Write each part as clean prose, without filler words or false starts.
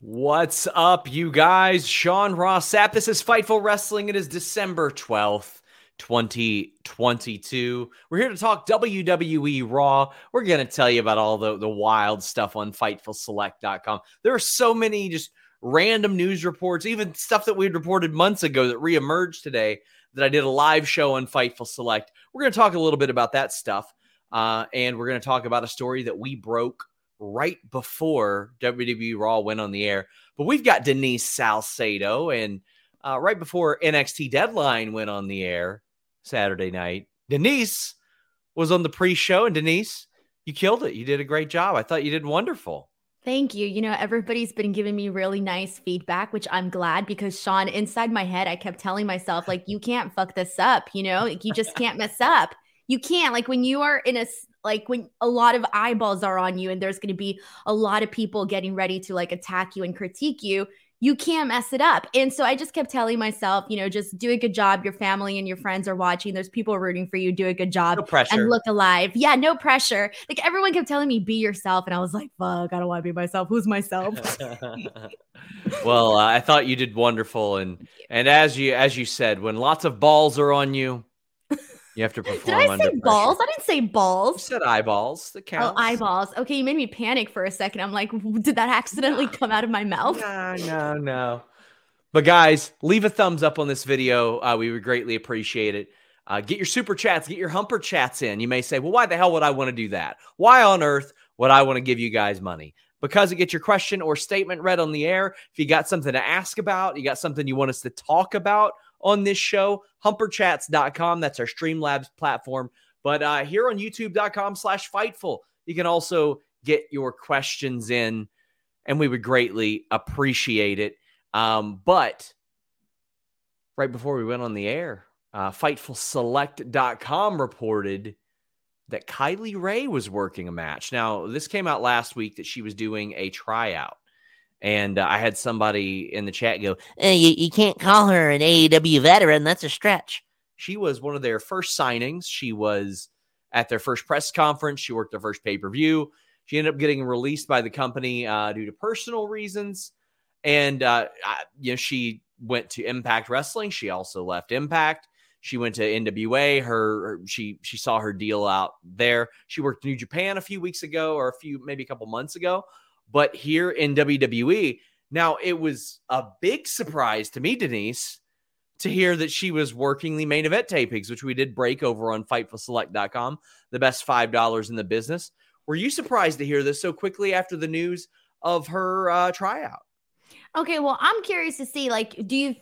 What's up, you guys? Sean Ross Sapp. This is Fightful Wrestling. It is December 12th, 2022. We're here to talk WWE Raw. We're going to tell you about all the wild stuff on FightfulSelect.com. There are so many just random news reports, even stuff that we had reported months ago that reemerged today, that I did a live show on Fightful Select. We're going to talk a little bit about that stuff, and we're going to talk about a story that we broke right before WWE Raw went on the air. But we've got Denise Salcedo, and right before NXT Deadline went on the air Saturday night, Denise was on the pre-show, and Denise, you killed it. You did a great job. I thought you did wonderful. Thank you. You know, everybody's been giving me really nice feedback, which I'm glad, because Sean, inside my head, I kept telling myself, like, you can't fuck this up. You know, like, you just can't mess up. You can't, like, when you are in a, like, when a lot of eyeballs are on you and there's going to be a lot of people getting ready to, like, attack you and critique you, you can't mess it up. And so I just kept telling myself, you know, just do a good job. Your family and your friends are watching. There's people rooting for you. Do a good job. No pressure. And look alive. Yeah, no pressure. Like, everyone kept telling me, be yourself. And I was like, fuck, I don't want to be myself. Who's myself? Well, I thought you did wonderful. And as you said, when lots of balls are on you, you have to perform. Did I say pressure. Balls? I didn't say balls. You said eyeballs. That counts. Oh, eyeballs. Okay, you made me panic for a second. I'm like, did that accidentally come out of my mouth? No. But guys, leave a thumbs up on this video. We would greatly appreciate it. Get your super chats, get your humper chats in. You may say, well, why the hell would I want to do that? Why on earth would I want to give you guys money? Because it gets your question or statement read on the air. If you got something to ask about, you got something you want us to talk about on this show, humperchats.com. That's our Streamlabs platform. But here on youtube.com/Fightful, you can also get your questions in, and we would greatly appreciate it. But right before we went on the air, FightfulSelect.com reported that Kylie Rae was working a match. Now, this came out last week that she was doing a tryout. And I had somebody in the chat go, you can't call her an AEW veteran. That's a stretch. She was one of their first signings. She was at their first press conference. She worked their first pay-per-view. She ended up getting released by the company due to personal reasons. And she went to Impact Wrestling. She also left Impact. She went to NWA. She saw her deal out there. She worked in New Japan a few weeks ago, or maybe a couple months ago. But here in WWE, now it was a big surprise to me, Denise, to hear that she was working the main event tapings, which we did break over on FightfulSelect.com, the best $5 in the business. Were you surprised to hear this so quickly after the news of her tryout? Okay, well, I'm curious to see, like,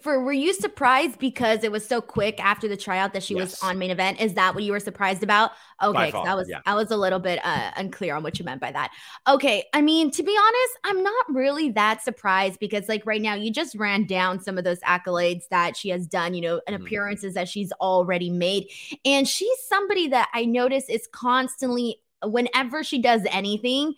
were you surprised because it was so quick after the tryout that she was on main event? Is that what you were surprised about? Okay, because I was a little bit unclear on what you meant by that. Okay, I mean, to be honest, I'm not really that surprised because, like, right now, you just ran down some of those accolades that she has done, you know, and appearances that she's already made. And she's somebody that I notice is constantly, whenever she does anything,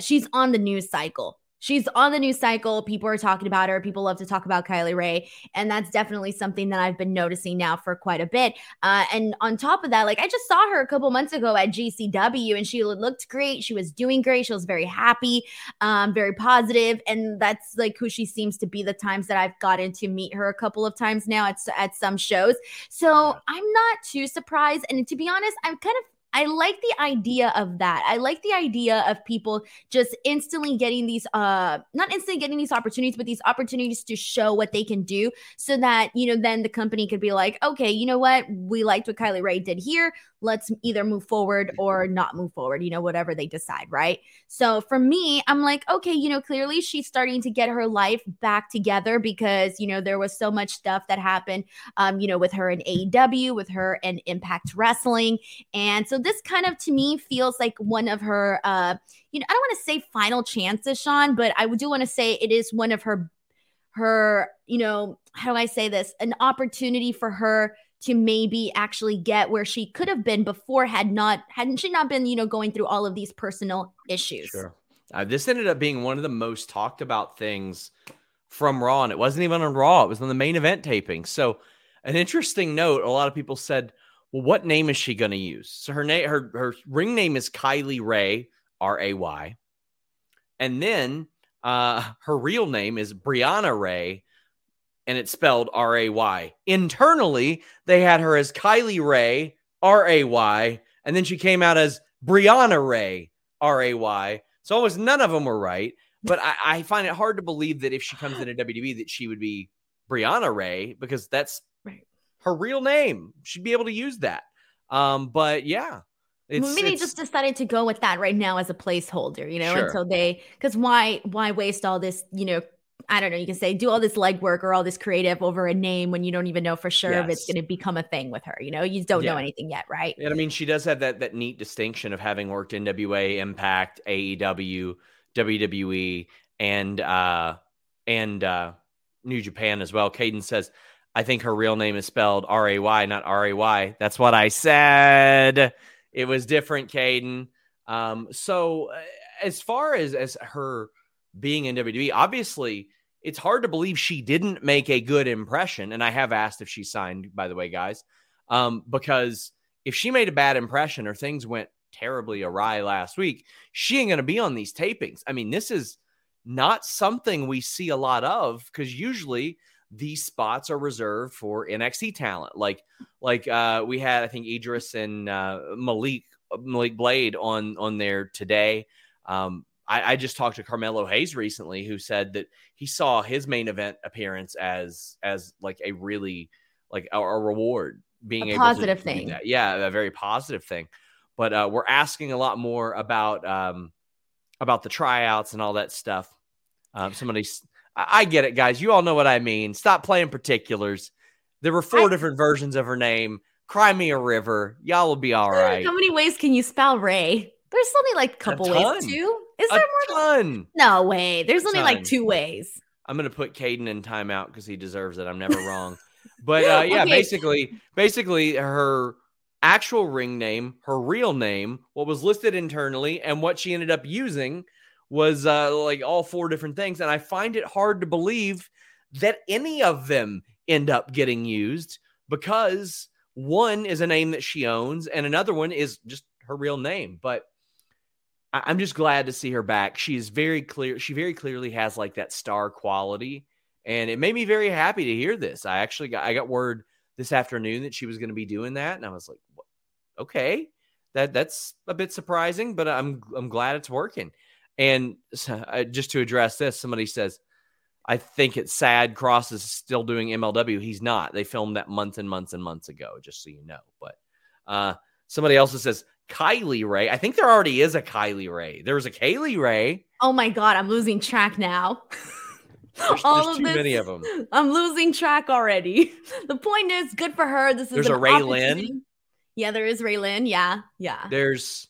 she's on the news cycle. She's on the news cycle. People are talking about her. People love to talk about Kylie Rae. And that's definitely something that I've been noticing now for quite a bit. And on top of that, like, I just saw her a couple months ago at GCW and she looked great. She was doing great. She was very happy, very positive. And that's like who she seems to be the times that I've gotten to meet her a couple of times now at some shows. So I'm not too surprised. And to be honest, I'm kind of, I like the idea of that. I like the idea of people just instantly getting these, not instantly getting these opportunities, but these opportunities to show what they can do so that, you know, then the company could be like, okay, you know what? We liked what Kylie Rae did here. Let's either move forward or not move forward, you know, whatever they decide, right? So for me, I'm like, okay, you know, clearly she's starting to get her life back together because, you know, there was so much stuff that happened, you know, with her in AEW, with her and Impact Wrestling. And so this kind of, to me, feels like one of her, you know, I don't want to say final chances, Sean, but I do want to say it is one of her, you know, how do I say this? An opportunity for her to maybe actually get where she could have been before hadn't she been, you know, going through all of these personal issues. Sure. This ended up being one of the most talked about things from Raw, and it wasn't even on Raw. It was on the main event taping. So an interesting note, a lot of people said, well, what name is she going to use? So her ring name is Kylie Rae, R-A-Y. And then her real name is Brianna Ray, and it's spelled R-A-Y. Internally, they had her as Kylie Rae, R-A-Y, and then she came out as Brianna Ray, R-A-Y. So almost none of them were right, but I find it hard to believe that if she comes into WWE that she would be Brianna Ray, because that's her real name. She'd be able to use that. But yeah. Maybe they just decided to go with that right now as a placeholder, you know, until they, because why waste all this, you know, I don't know, you can say do all this legwork or all this creative over a name when you don't even know for sure if it's going to become a thing with her. You know, you don't know anything yet, right? And I mean, she does have that neat distinction of having worked in NWA, Impact, AEW, WWE, and New Japan as well. Caden says, I think her real name is spelled R-A-Y, not R-A-Y. That's what I said. It was different, Caden. So as far as her being in WWE, obviously it's hard to believe she didn't make a good impression. And I have asked if she signed, by the way, guys, because if she made a bad impression or things went terribly awry last week, she ain't going to be on these tapings. I mean, this is not something we see a lot of, because usually these spots are reserved for NXT talent. Like we had, I think, Idris and Malik Blade on there today. I just talked to Carmelo Hayes recently, who said that he saw his main event appearance as like a really like a reward, being a positive thing. That. Yeah, a very positive thing. But we're asking a lot more about the tryouts and all that stuff. I get it, guys. You all know what I mean. Stop playing particulars. There were four different versions of her name. Cry me a river. Y'all will be all right. How many ways can you spell Ray? There's only like a couple ways too. Is there more? Ton. No way. There's only like two ways. I'm gonna put Caden in timeout because he deserves it. I'm never wrong. But yeah, okay. Basically her actual ring name, her real name, what was listed internally, and what she ended up using was like all four different things. And I find it hard to believe that any of them end up getting used, because one is a name that she owns and another one is just her real name. But I'm just glad to see her back. She is very clear. She very clearly has like that star quality, and it made me very happy to hear this. I actually got word this afternoon that she was going to be doing that. And I was like, okay, that's a bit surprising, but I'm glad it's working. And just to address this, somebody says, I think it's sad Cross is still doing MLW. He's not. They filmed that months and months and months ago, just so you know. But somebody else says, Kylie Rae. I think there already is a Kylie Rae. There was a Kaylee Ray. Oh, my God. I'm losing track now. There's too many of them. I'm losing track already. The point is, good for her. This is there's a Ray Lynn. Yeah, there is Ray Lynn. Yeah. There's.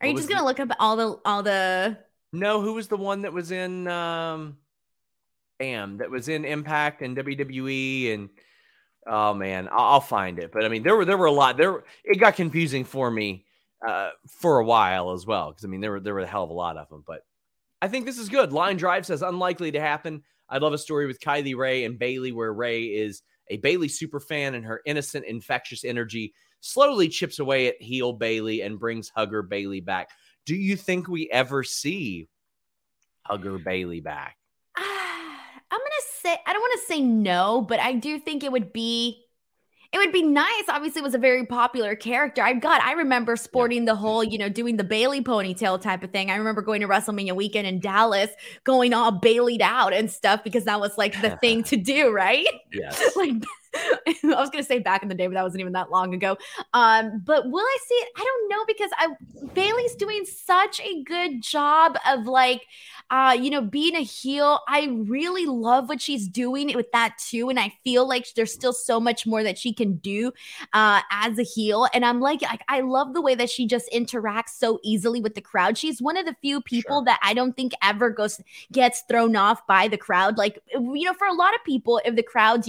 Are you just gonna look up all the? No, who was the one that was in? That was in Impact and WWE and. Oh man, I'll find it. But I mean, there were a lot. It got confusing for me for a while as well, because I mean, there were a hell of a lot of them. But I think this is good. Line Drive says unlikely to happen. I'd love a story with Kylie Rae and Bayley, where Rae is a Bayley super fan and her innocent, infectious energy slowly chips away at heel Bayley and brings Hugger Bayley back. Do you think we ever see Hugger Bayley back? I don't want to say no, but I do think it would be nice. Obviously, it was a very popular character. I remember sporting the whole, doing the Bayley ponytail type of thing. I remember going to WrestleMania weekend in Dallas, going all Bayley'd out and stuff, because that was like the thing to do, right? Yes. I was going to say back in the day, but that wasn't even that long ago. But will I see it? I don't know, because Bayley's doing such a good job of being a heel. I really love what she's doing with that too. And I feel like there's still so much more that she can do as a heel. And I'm like, I love the way that she just interacts so easily with the crowd. She's one of the few people that I don't think ever gets thrown off by the crowd. For a lot of people, if the crowd's,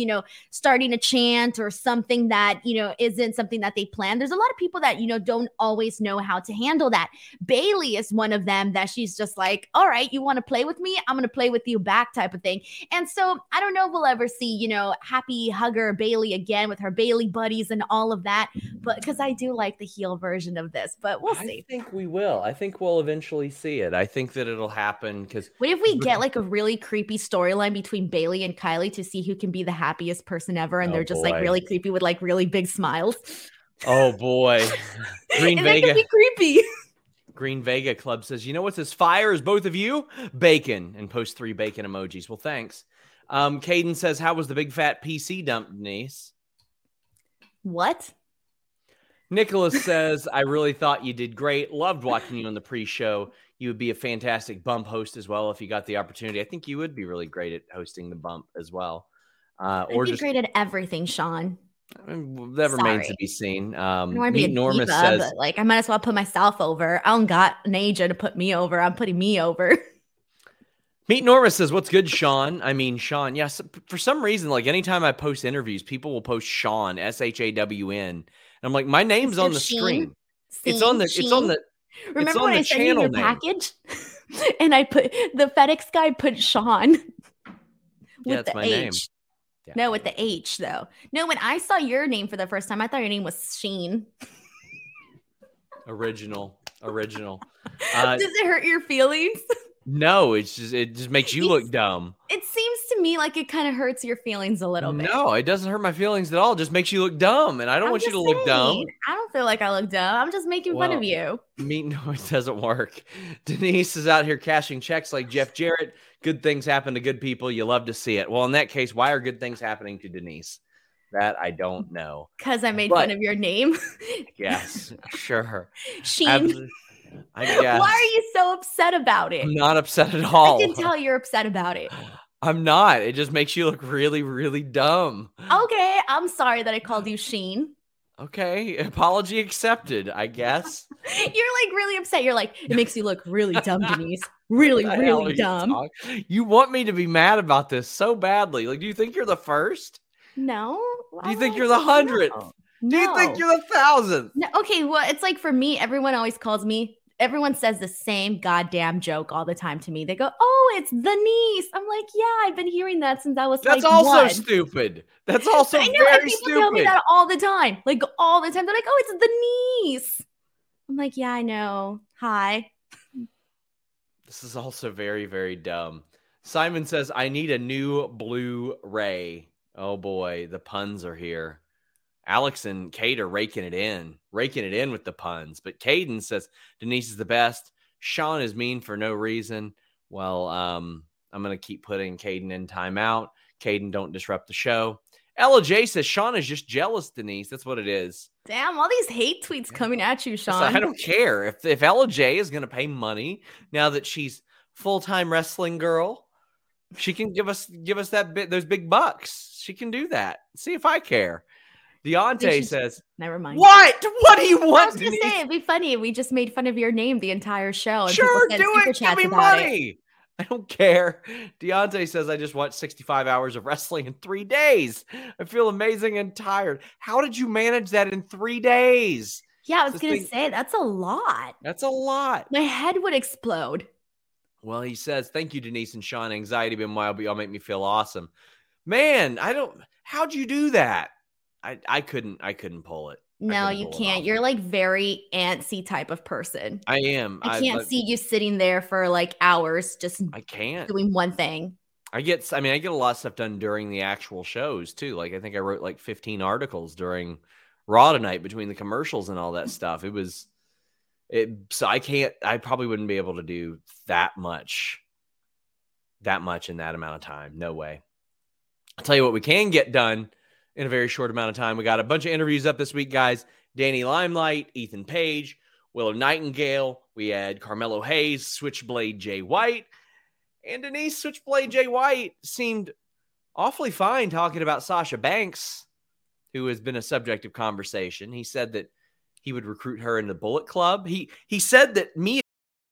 starting a chant or something that isn't something that they plan, there's a lot of people that don't always know how to handle that. Bayley is one of them, that she's just like, all right, you want to play with me, I'm gonna play with you back type of thing. And so I don't know if we'll ever see happy Hugger Bayley again with her Bayley buddies and all of that, but because I do like the heel version of this, but we'll see. I think we will. I think we'll eventually see it. I think that it'll happen. Because what if we get like a really creepy storyline between Bayley and Kylie to see who can be the happiest person ever, and they're just like really creepy with like really big smiles. Oh boy. Green Vega. That could be creepy. Green Vega Club says, what's as fire as both of you? Bacon, and post 3 bacon emojis. Well, thanks. Caden says, how was the big fat PC dump, Denise? What? Nicholas says, I really thought you did great. Loved watching you on the pre-show. You would be a fantastic bump host as well if you got the opportunity. I think you would be really great at hosting the bump as well. Or just great at everything, Sean. That remains to be seen. Norma says, but I might as well put myself over. I don't got an agent to put me over. I'm putting me over. Meet Norma says, what's good, Sean? I mean, Sean. Yes. Yeah, for some reason, anytime I post interviews, people will post Sean, SHAWN. And I'm like, my name's on the screen. Remember when I sent you your package? And I put the FedEx guy put Sean. With the H. Name. Yeah. No, with the H though. No, when I saw your name for the first time, I thought your name was Sheen. Original. Does it hurt your feelings? No, it just makes you look dumb. It seems to me like it kind of hurts your feelings a little bit. No, it doesn't hurt my feelings at all. It just makes you look dumb, and I don't want you to look dumb. I don't feel like I look dumb. I'm just making fun of you. It doesn't work. Denise is out here cashing checks like Jeff Jarrett. Good things happen to good people. You love to see it. Well, in that case, why are good things happening to Denise? That I don't know. Because I made fun of your name. Yes, sure. Sheen. I guess. Why are you so upset about it? I'm not upset at all. I can tell you're upset about it. I'm not. It just makes you look really, really dumb. Okay. I'm sorry that I called you Sheen. Okay. Apology accepted, I guess. You're really upset. You're it makes you look really dumb, Denise. Really, really dumb. You want me to be mad about this so badly. Do you think you're the first? No. Do you think you're the 100th? No. Do you think you're the 1,000th? No. Okay. Well, it's for me, everyone always calls me. Everyone says the same goddamn joke all the time to me. They go, oh, it's the niece. I'm like, yeah, I've been hearing that since I was stupid. That's also very stupid. I know, and people tell me that all the time. All the time. They're like, oh, it's the niece. I'm like, yeah, I know. Hi. This is also very, very dumb. Simon says, I need a new Blu-ray. Oh, boy. The puns are here. Alex and Kate are raking it in with the puns. But Caden says, Denise is the best. Sean is mean for no reason. Well, I'm going to keep putting Caden in timeout. Caden, don't disrupt the show. Ella J says, Sean is just jealous, Denise. That's what it is. Damn, all these hate tweets coming at you, Sean. I don't care. If Ella J is going to pay money now that she's full-time wrestling girl She can give us that bit, those big bucks. She can do that. See if I care. Deontay says, never mind. What do you want? I was going to say, it'd be funny if we just made fun of your name the entire show. And sure, do it. Give me money. I don't care. Deontay says, I just watched 65 hours of wrestling in 3 days. I feel amazing and tired. How did you manage that in 3 days? Yeah, I was going to say, that's a lot. That's a lot. My head would explode. Well, he says, thank you, Denise and Sean. Anxiety been wild, but y'all make me feel awesome. Man, how'd you do that? I couldn't pull it. No, you can't. You're like very antsy type of person. I am. I can't see you sitting there for like hours just doing one thing. I get a lot of stuff done during the actual shows too. Like I think I wrote like 15 articles during Raw tonight between the commercials and all that stuff. So I probably wouldn't be able to do that much in that amount of time. No way. I'll tell you what we can get done in a very short amount of time. We got a bunch of interviews up this week, guys. Danny Limelight, Ethan Page, Willow Nightingale. We had Carmelo Hayes, Switchblade Jay White. And Denise, Switchblade Jay White, seemed awfully fine talking about Sasha Banks, who has been a subject of conversation. He said that he would recruit her into the Bullet Club. He said that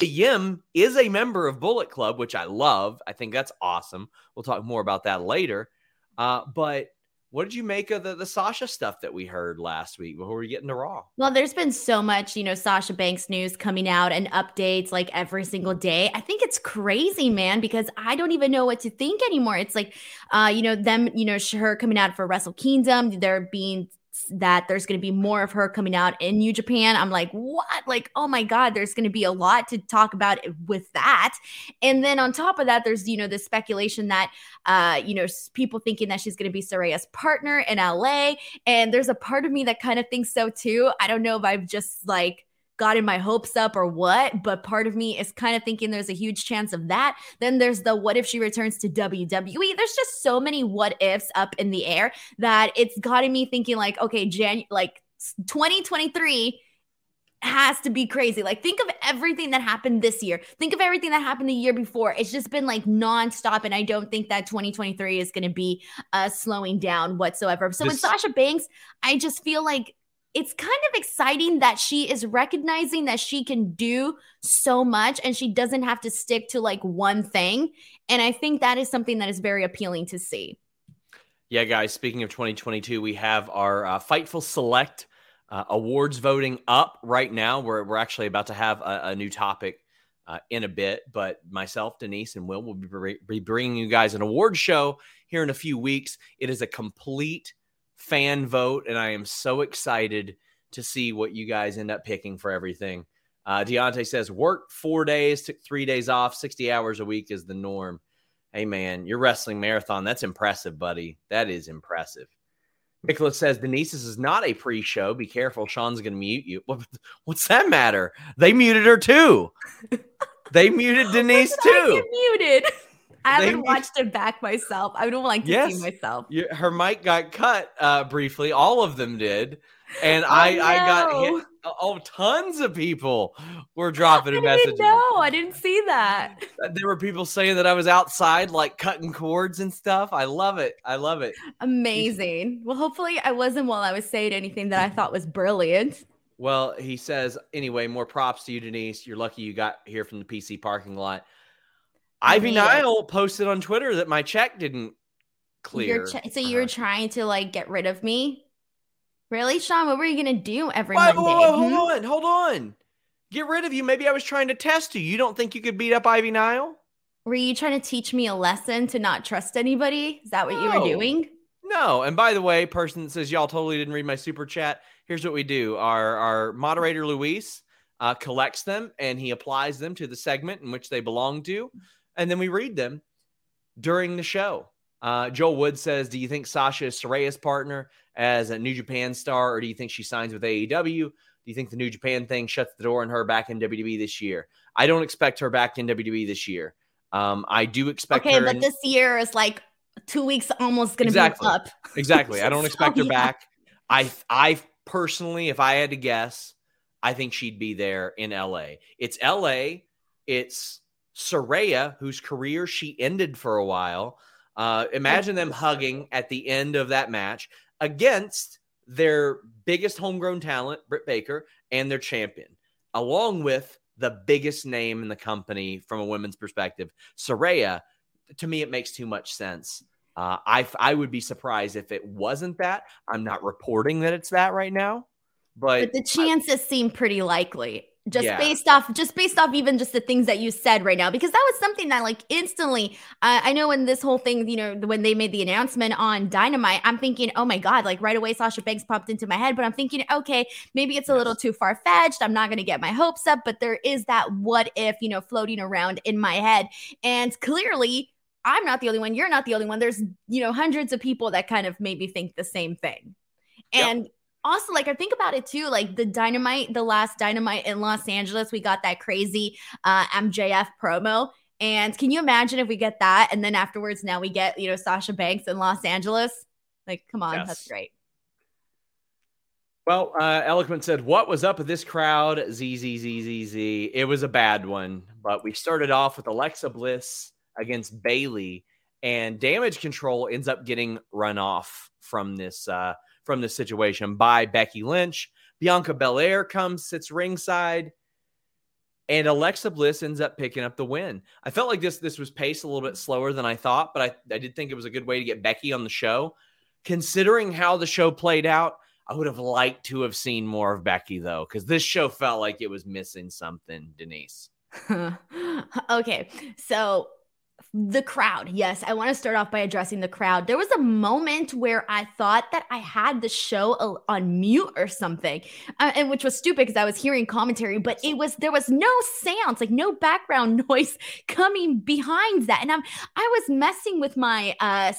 Yim is a member of Bullet Club, which I love. I think that's awesome. We'll talk more about that later. But what did you make of the Sasha stuff that we heard last week before we get into Raw? Well, there's been so much, Sasha Banks news coming out and updates like every single day. I think it's crazy, man, because I don't even know what to think anymore. It's like, her coming out for Wrestle Kingdom, there's going to be more of her coming out in New Japan. I'm like, what? Like, oh my God, there's going to be a lot to talk about with that. And then on top of that, there's, the speculation that, people thinking that she's going to be Soraya's partner in LA. And there's a part of me that kind of thinks so too. I don't know if I've just like gotten my hopes up or what, but part of me is kind of thinking there's a huge chance of that. Then there's what if she returns to WWE? There's just so many what ifs up in the air that it's gotten me thinking like, okay, 2023 has to be crazy. Like, think of everything that happened this year. Think of everything that happened the year before. It's just been like nonstop, and I don't think that 2023 is going to be slowing down whatsoever. So with Sasha Banks, I just feel like it's kind of exciting that she is recognizing that she can do so much and she doesn't have to stick to like one thing. And I think that is something that is very appealing to see. Yeah, guys, speaking of 2022, we have our Fightful Select awards voting up right now. We're actually about to have a new topic in a bit, but myself, Denise, and Will be bringing you guys an award show here in a few weeks. It is a complete fan vote, and I am so excited to see what you guys end up picking for everything. Deontay says, worked 4 days, took 3 days off, 60 hours a week is the norm. Hey, man, your wrestling marathon, that's impressive, buddy. That is impressive. Nicholas says, Denise, this is not a pre-show. Be careful, Sean's going to mute you. What's that matter? They muted her, too. They muted Denise, too. Muted. I haven't watched it back myself. I don't like to see myself. Her mic got cut briefly. All of them did. And I got hit. Oh, tons of people were dropping messages. No, I didn't see that. There were people saying that I was outside, like cutting cords and stuff. I love it. Amazing. Well, hopefully I wasn't while I was saying anything that I thought was brilliant. Well, he says, anyway, more props to you, Denise. You're lucky you got here from the PC parking lot. Ivy Nile posted on Twitter that my check didn't clear. So you were trying to like get rid of me? Really, Sean? What were you gonna do every Monday? Hold on. Get rid of you? Maybe I was trying to test you. You don't think you could beat up Ivy Nile? Were you trying to teach me a lesson to not trust anybody? Is that what you were doing? No. And by the way, person that says y'all totally didn't read my super chat, here's what we do. Our moderator, Luis, collects them and he applies them to the segment in which they belong to. And then we read them during the show. Joel Wood says, do you think Sasha is Saraya's partner as a New Japan star? Or do you think she signs with AEW? Do you think the New Japan thing shuts the door on her back in WWE this year? I don't expect her back in WWE this year. I do expect her. Okay, but this year is like 2 weeks almost going to be up. Exactly. I don't expect her back. I personally, if I had to guess, I think she'd be there in LA. It's LA. It's Saraya, whose career she ended for a while. Imagine them hugging at the end of that match against their biggest homegrown talent, Britt Baker, and their champion, along with the biggest name in the company from a women's perspective, Saraya. To me, it makes too much sense. I would be surprised if it wasn't that. I'm not reporting that it's that right now, but the chances seem pretty likely based off even just the things that you said right now, because that was something that like instantly, I know when this whole thing, you know, when they made the announcement on Dynamite, I'm thinking, oh my God, like right away, Sasha Banks popped into my head, but I'm thinking, okay, maybe it's a little too far-fetched. I'm not going to get my hopes up, but there is that what if, you know, floating around in my head. And clearly I'm not the only one. You're not the only one. There's, you know, hundreds of people that kind of maybe think the same thing. And also, like, I think about it, too, like the last Dynamite in Los Angeles, we got that crazy MJF promo. And can you imagine if we get that? And then afterwards, now we get, you know, Sasha Banks in Los Angeles. Like, come on, that's great. Well, Eloquent said, what was up with this crowd? ZZZZZ. It was a bad one. But we started off with Alexa Bliss against Bayley. And Damage Control ends up getting run off from this situation by Becky Lynch. Bianca Belair comes, sits ringside, and Alexa Bliss ends up picking up the win. I felt like this was paced a little bit slower than I thought, but I did think it was a good way to get Becky on the show. Considering how the show played out, I would have liked to have seen more of Becky, though, because this show felt like it was missing something, Denise. Okay, so the crowd. Yes, I want to start off by addressing the crowd. There was a moment where I thought that I had the show on mute or something, and which was stupid because I was hearing commentary, but there was no sounds, like no background noise coming behind that. And I was messing with my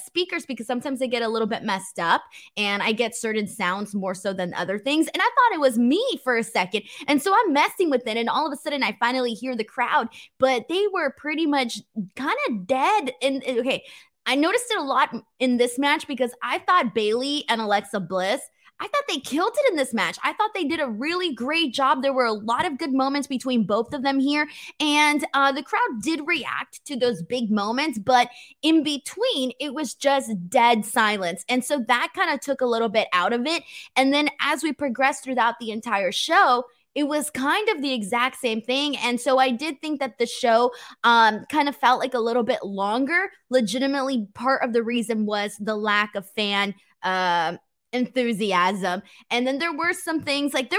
speakers because sometimes they get a little bit messed up and I get certain sounds more so than other things. And I thought it was me for a second. And so I'm messing with it. And all of a sudden I finally hear the crowd, but they were pretty much kind of dead. And okay, I noticed it a lot in this match because I thought Bayley and Alexa Bliss, I thought they killed it in this match. I thought they did a really great job. There were a lot of good moments between both of them here. And the crowd did react to those big moments, but in between, it was just dead silence. And so that kind of took a little bit out of it. And then as we progressed throughout the entire show, it was kind of the exact same thing. And so I did think that the show kind of felt like a little bit longer. Legitimately, part of the reason was the lack of fan enthusiasm. And then there were some things like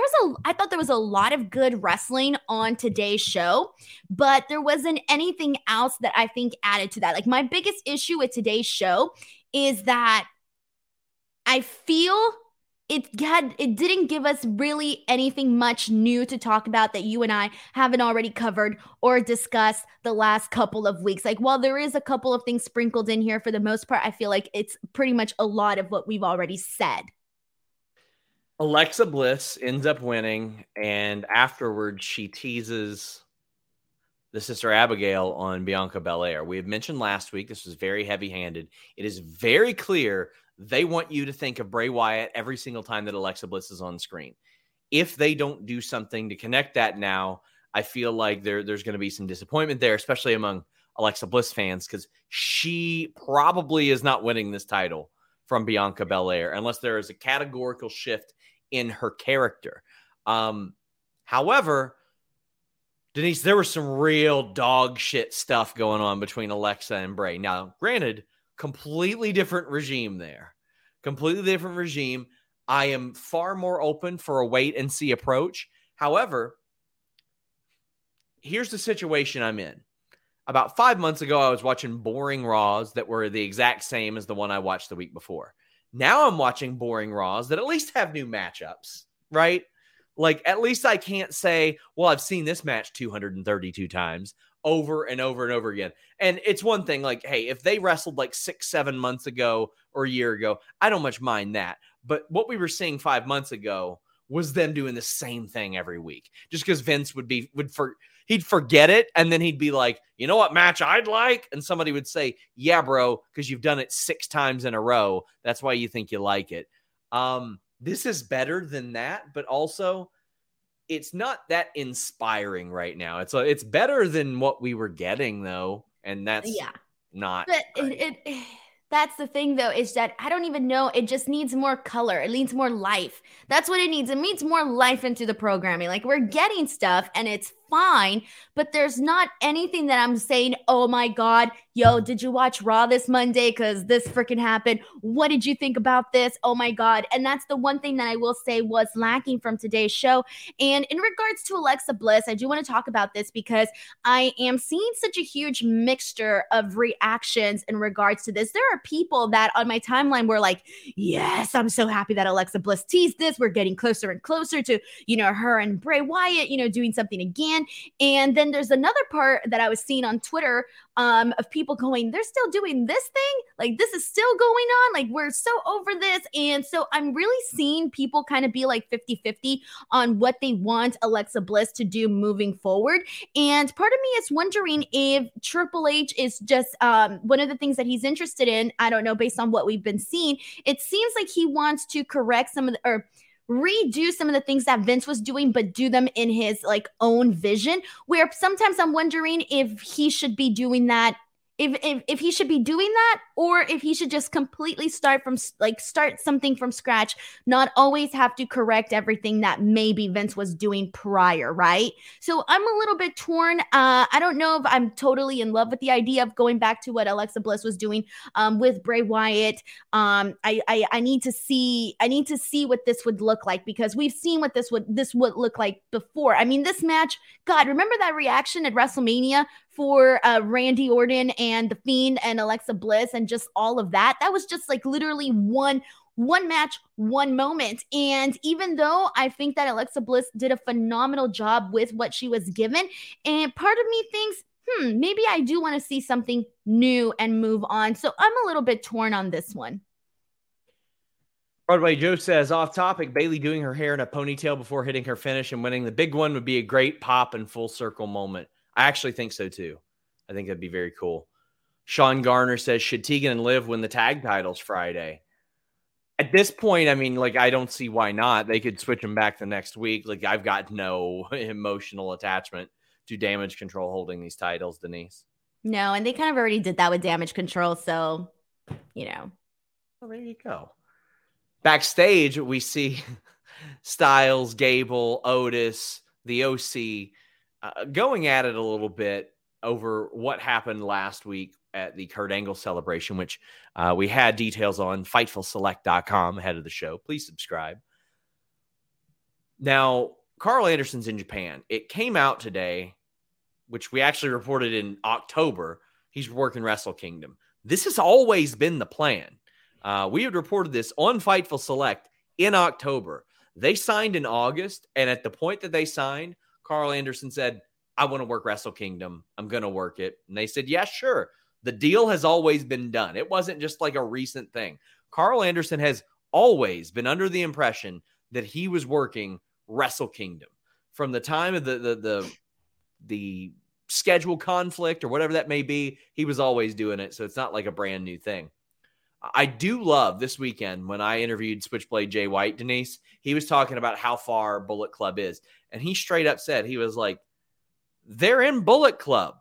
I thought there was a lot of good wrestling on today's show, but there wasn't anything else that I think added to that. Like my biggest issue with today's show is that I feel it didn't give us really anything much new to talk about that you and I haven't already covered or discussed the last couple of weeks. Like, while there is a couple of things sprinkled in here, for the most part, I feel like it's pretty much a lot of what we've already said. Alexa Bliss ends up winning, and afterwards she teases the Sister Abigail on Bianca Belair. We had mentioned last week, this was very heavy-handed. It is very clear they want you to think of Bray Wyatt every single time that Alexa Bliss is on screen. If they don't do something to connect that now, I feel like there's going to be some disappointment there, especially among Alexa Bliss fans, because she probably is not winning this title from Bianca Belair unless there is a categorical shift in her character. However, Denise, there was some real dog shit stuff going on between Alexa and Bray. Now, granted, completely different regime there. Completely different regime. I am far more open for a wait and see approach. However, here's the situation I'm in. About 5 months ago, I was watching boring Raws that were the exact same as the one I watched the week before. Now I'm watching boring Raws that at least have new matchups, right? Like, at least I can't say, well, I've seen this match 232 times over and over and over again. And it's one thing, like, hey, if they wrestled like 6-7 months ago or a year ago, I don't much mind that. But what we were seeing 5 months ago was them doing the same thing every week. Just because Vince he'd forget it, and then he'd be like, you know what match I'd like? And somebody would say, yeah, bro, because you've done it 6 times in a row. That's why you think you like it. This is better than that, but also it's not that inspiring right now. It's better than what we were getting, though, and that's not. But that's the thing, though, is that I don't even know. It just needs more color. It needs more life. That's what it needs. It needs more life into the programming. Like, we're getting stuff, and it's fine, but there's not anything that I'm saying, oh my God, yo, did you watch Raw this Monday? Because this freaking happened. What did you think about this? Oh my God. And that's the one thing that I will say was lacking from today's show. And in regards to Alexa Bliss, I do want to talk about this because I am seeing such a huge mixture of reactions in regards to this. There are people that on my timeline were like, yes, I'm so happy that Alexa Bliss teased this. We're getting closer and closer to, you know, her and Bray Wyatt, you know, doing something again. And then there's another part that I was seeing on Twitter of people going, they're still doing this thing? Like, this is still going on? Like, we're so over this. And so I'm really seeing people kind of be like 50-50 on what they want Alexa Bliss to do moving forward. And part of me is wondering if Triple H is just one of the things that he's interested in. I don't know, based on what we've been seeing. It seems like he wants to correct some of the – or redo some of the things that Vince was doing, but do them in his like own vision, where sometimes I'm wondering if he should be doing that, if he should be doing that, or if he should just completely start something from scratch, not always have to correct everything that maybe Vince was doing prior, right? So I'm a little bit torn. I don't know if I'm totally in love with the idea of going back to what Alexa Bliss was doing with Bray Wyatt. I need to see what this would look like, because we've seen what this would look like before. I mean, this match, God, remember that reaction at WrestleMania for Randy Orton and The Fiend and Alexa Bliss and just all of that? That was just like literally one match, one moment. And even though I think that Alexa Bliss did a phenomenal job with what she was given, and part of me thinks, maybe I do want to see something new and move on. So I'm a little bit torn on this one. Broadway Joe says, off topic, Bayley doing her hair in a ponytail before hitting her finish and winning the big one would be a great pop and full circle moment. I actually think so, too. I think that'd be very cool. Sean Garner says, should Tegan and Liv win the tag titles Friday? At this point, I mean, like, I don't see why not. They could switch them back the next week. Like, I've got no emotional attachment to Damage Control holding these titles, Denise. No, and they kind of already did that with Damage Control, so, you know. Well, there you go. Backstage, we see Styles, Gable, Otis, the OC, going at it a little bit over what happened last week at the Kurt Angle celebration, which we had details on FightfulSelect.com ahead of the show. Please subscribe. Now, Carl Anderson's in Japan. It came out today, which we actually reported in October. He's working Wrestle Kingdom. This has always been the plan. We had reported this on Fightful Select in October. They signed in August, and at the point that they signed, Carl Anderson said, I want to work Wrestle Kingdom. I'm going to work it. And they said, yeah, sure. The deal has always been done. It wasn't just like a recent thing. Carl Anderson has always been under the impression that he was working Wrestle Kingdom. From the time of the schedule conflict or whatever that may be, he was always doing it. So it's not like a brand new thing. I do love this weekend when I interviewed Switchblade Jay White, Denise, he was talking about how far Bullet Club is. And he straight up said, he was like, they're in Bullet Club.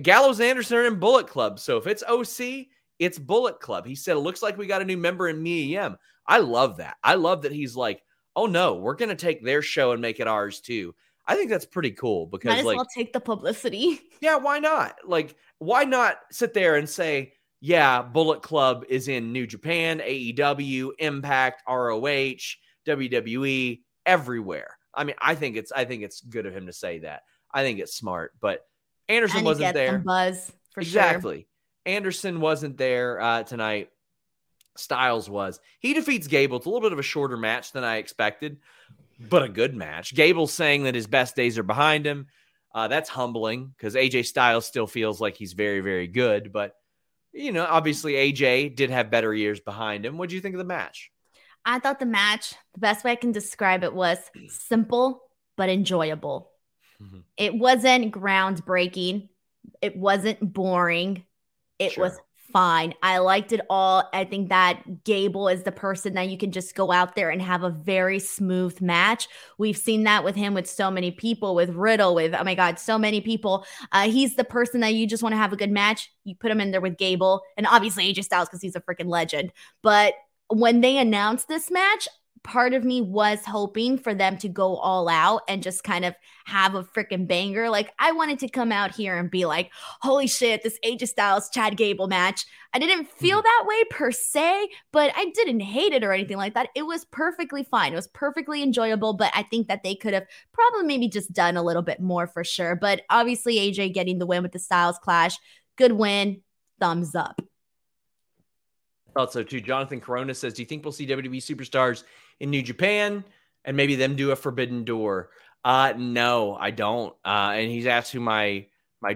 Gallows and Anderson are in Bullet Club. So if it's OC, it's Bullet Club. He said, it looks like we got a new member in Mia Yim. I love that. I love that he's like, oh no, we're going to take their show and make it ours too. I think that's pretty cool because might as well take the publicity. Yeah, why not? Like, why not sit there and say, yeah, Bullet Club is in New Japan, AEW, Impact, ROH, WWE, everywhere. I mean, I think it's good of him to say that. I think it's smart, but Anderson wasn't there. Buzz for exactly. Sure. Anderson wasn't there tonight. Styles was. He defeats Gable. It's a little bit of a shorter match than I expected, but a good match. Gable's saying that his best days are behind him. That's humbling because AJ Styles still feels like he's very, very good. But, you know, obviously AJ did have better years behind him. What do you think of the match? I thought the match, the best way I can describe it, was simple but enjoyable. Mm-hmm. It wasn't groundbreaking. It wasn't boring. It was fine. I liked it all. I think that Gable is the person that you can just go out there and have a very smooth match. We've seen that with him, with so many people, with Riddle, with, oh my God, so many people. He's the person that you just want to have a good match. You put him in there with Gable and obviously AJ Styles because he's a freaking legend. But when they announced this match, part of me was hoping for them to go all out and just kind of have a freaking banger. Like, I wanted to come out here and be like, holy shit, this AJ Styles, Chad Gable match. I didn't feel that way per se, but I didn't hate it or anything like that. It was perfectly fine. It was perfectly enjoyable, but I think that they could have probably maybe just done a little bit more for sure. But obviously AJ getting the win with the Styles Clash. Good win. Thumbs up. Thought so too. Jonathan Corona says, do you think we'll see WWE superstars in New Japan and maybe them do a Forbidden Door? No, I don't. And he's asked who my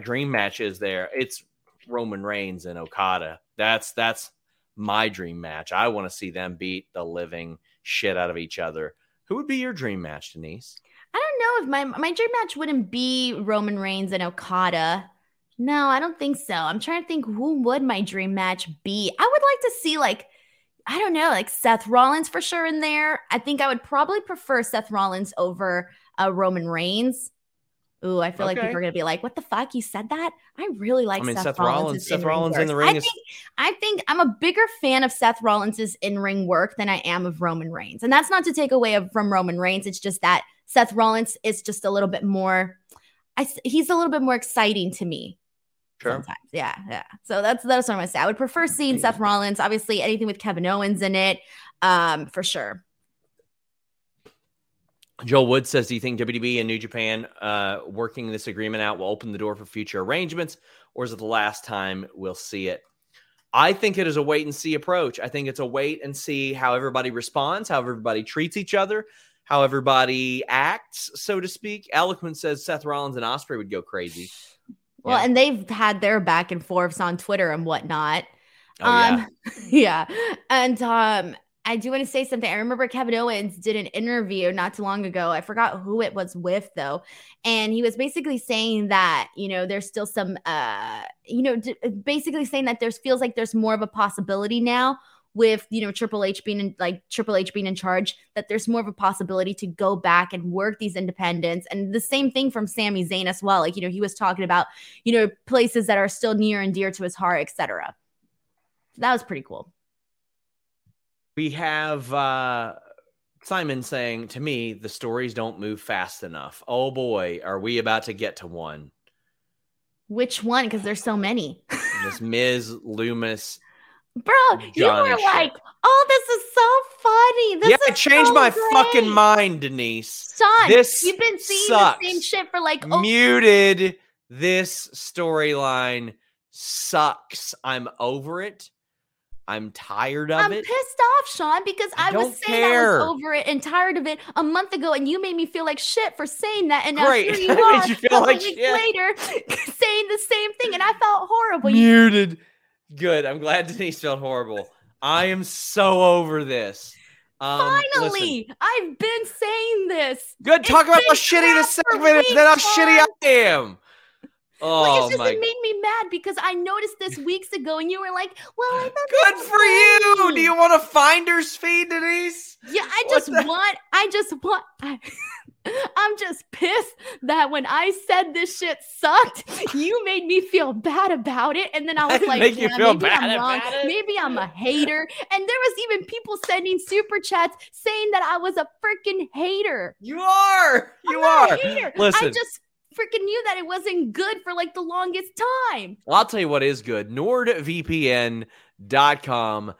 dream match is there. It's Roman Reigns and Okada. That's my dream match. I want to see them beat the living shit out of each other. Who would be your dream match, Denise? I don't know if my dream match wouldn't be Roman Reigns and Okada. No, I don't think so. I'm trying to think, who would my dream match be? I would like to see, like, I don't know, like Seth Rollins for sure in there. I think I would probably prefer Seth Rollins over Roman Reigns. Ooh, I feel like people are going to be like, what the fuck? You said that? I really like Seth Rollins in the ring. I think I'm a bigger fan of Seth Rollins' in-ring work than I am of Roman Reigns. And that's not to take away from Roman Reigns. It's just that Seth Rollins is just a little bit more, he's a little bit more exciting to me. Sure. Sometimes. Yeah. So that's what I'm gonna say. I would prefer seeing Seth Rollins. Obviously, anything with Kevin Owens in it, for sure. Joel Wood says, "Do you think WWE and New Japan working this agreement out will open the door for future arrangements, or is it the last time we'll see it?" I think it is a wait and see approach. I think it's a wait and see how everybody responds, how everybody treats each other, how everybody acts, so to speak. Eloquent says Seth Rollins and Ospreay would go crazy. Well, yeah. And they've had their back and forths on Twitter and whatnot. Oh, yeah. Yeah. And I do want to say something. I remember Kevin Owens did an interview not too long ago. I forgot who it was with, though. And he was basically saying that, you know, there's still some, basically saying that feels like there's more of a possibility now with, you know, Triple H being in charge, that there's more of a possibility to go back and work these independents. And the same thing from Sami Zayn as well. Like, you know, he was talking about, you know, places that are still near and dear to his heart, etc. So that was pretty cool. We have Simon saying, to me, the stories don't move fast enough. Oh boy, are we about to get to one. Which one? Because there's so many. Just Ms. Loomis. Bro, you were like, oh, this is so funny. This is I changed so my great. Fucking mind, Denise. Son, this you've been seeing sucks. The same shit for like... Oh. Muted. This storyline sucks. I'm over it. I'm tired of it. I'm pissed off, Sean, because I was saying care. I was over it and tired of it a month ago, and you made me feel like shit for saying that. And now here you are a couple like weeks later saying the same thing, and I felt horrible. Muted. Good. I'm glad Denise felt horrible. I am so over this. Finally, listen. I've been saying this. Good. Talk about how shitty this segment is, then how shitty I am. Oh, like, it made me mad because I noticed this weeks ago, and you were like, "Well, I thought." Good for funny. You. Do you want a finder's fee, Denise? Yeah, I just want. I'm just pissed that when I said this shit sucked, you made me feel bad about it. And then I was like, maybe I'm wrong. Maybe I'm a hater. And there was even people sending super chats saying that I was a freaking hater. You are. Listen. I just freaking knew that it wasn't good for like the longest time. Well, I'll tell you what is good. NordVPN.com/Fightful.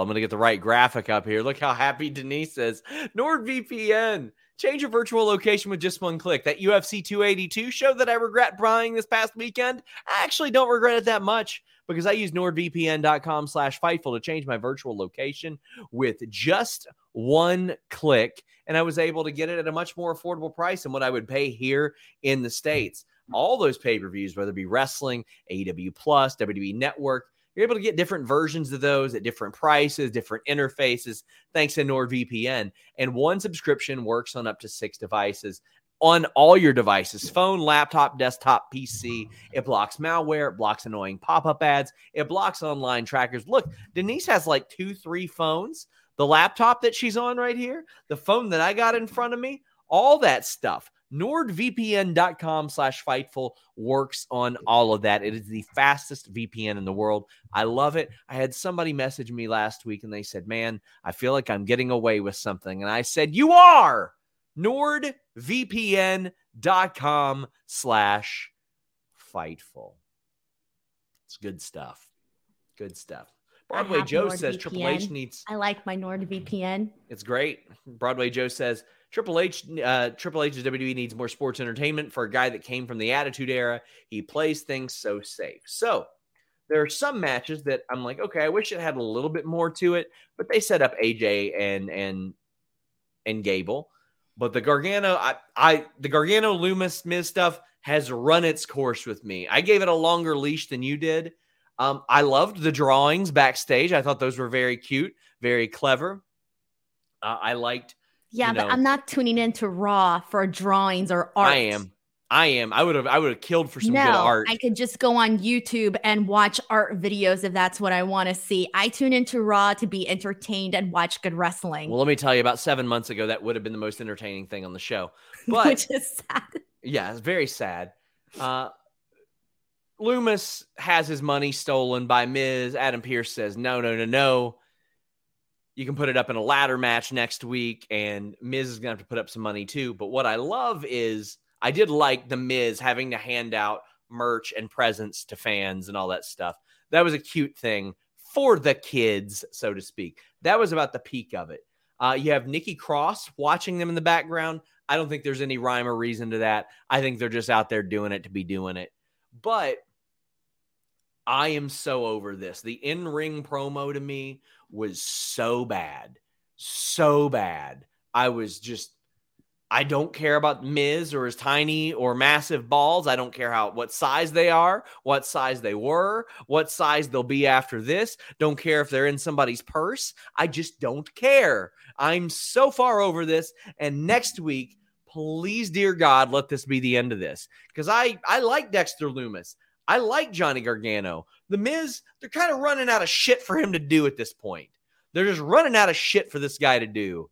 I'm going to get the right graphic up here. Look how happy Denise is. NordVPN. Change your virtual location with just one click. That UFC 282 show that I regret buying this past weekend, I actually don't regret it that much because I use NordVPN.com/Fightful to change my virtual location with just one click. And I was able to get it at a much more affordable price than what I would pay here in the States. All those pay-per-views, whether it be wrestling, AEW+, WWE Network, you're able to get different versions of those at different prices, different interfaces, thanks to NordVPN. And one subscription works on up to 6 devices. On all your devices, phone, laptop, desktop, PC. It blocks malware. It blocks annoying pop-up ads. It blocks online trackers. Look, Denise has like 2-3 phones. The laptop that she's on right here, the phone that I got in front of me, all that stuff. NordVPN.com/Fightful works on all of that. It is the fastest VPN in the world. I love it. I had somebody message me last week and they said, man, I feel like I'm getting away with something. And I said, you are. NordVPN.com/Fightful. It's good stuff. Good stuff. Broadway Joe says Triple H needs. I like my NordVPN. It's great. Broadway Joe says Triple H's WWE needs more sports entertainment for a guy that came from the Attitude Era. He plays things so safe. So there are some matches that I'm like, okay, I wish it had a little bit more to it, but they set up AJ and Gable. But the Gargano, the Gargano Loomis Miz stuff has run its course with me. I gave it a longer leash than you did. I loved the drawings backstage. I thought those were very cute, very clever. I liked. Yeah, but I'm not tuning into Raw for drawings or art. I am. I would have killed for some good art. I could just go on YouTube and watch art videos if that's what I want to see. I tune into Raw to be entertained and watch good wrestling. Well, let me tell you, about 7 months ago, that would have been the most entertaining thing on the show. But, which is sad. Yeah, it's very sad. Loomis has his money stolen by Miz. Adam Pearce says, no. You can put it up in a ladder match next week, and Miz is going to have to put up some money too. But what I love is I did like the Miz having to hand out merch and presents to fans and all that stuff. That was a cute thing for the kids, so to speak. That was about the peak of it. You have Nikki Cross watching them in the background. I don't think there's any rhyme or reason to that. I think they're just out there doing it to be doing it. But I am so over this. The in-ring promo to me was so bad. I was just, I don't care about Miz or his tiny or massive balls. I don't care what size they are, what size they were, what size they'll be after this. Don't care if they're in somebody's purse. I just don't care. I'm so far over this. And next week, please, dear God, let this be the end of this. Because I like Dexter Loomis. I like Johnny Gargano. The Miz, they're kind of running out of shit for him to do at this point. They're just running out of shit for this guy to do.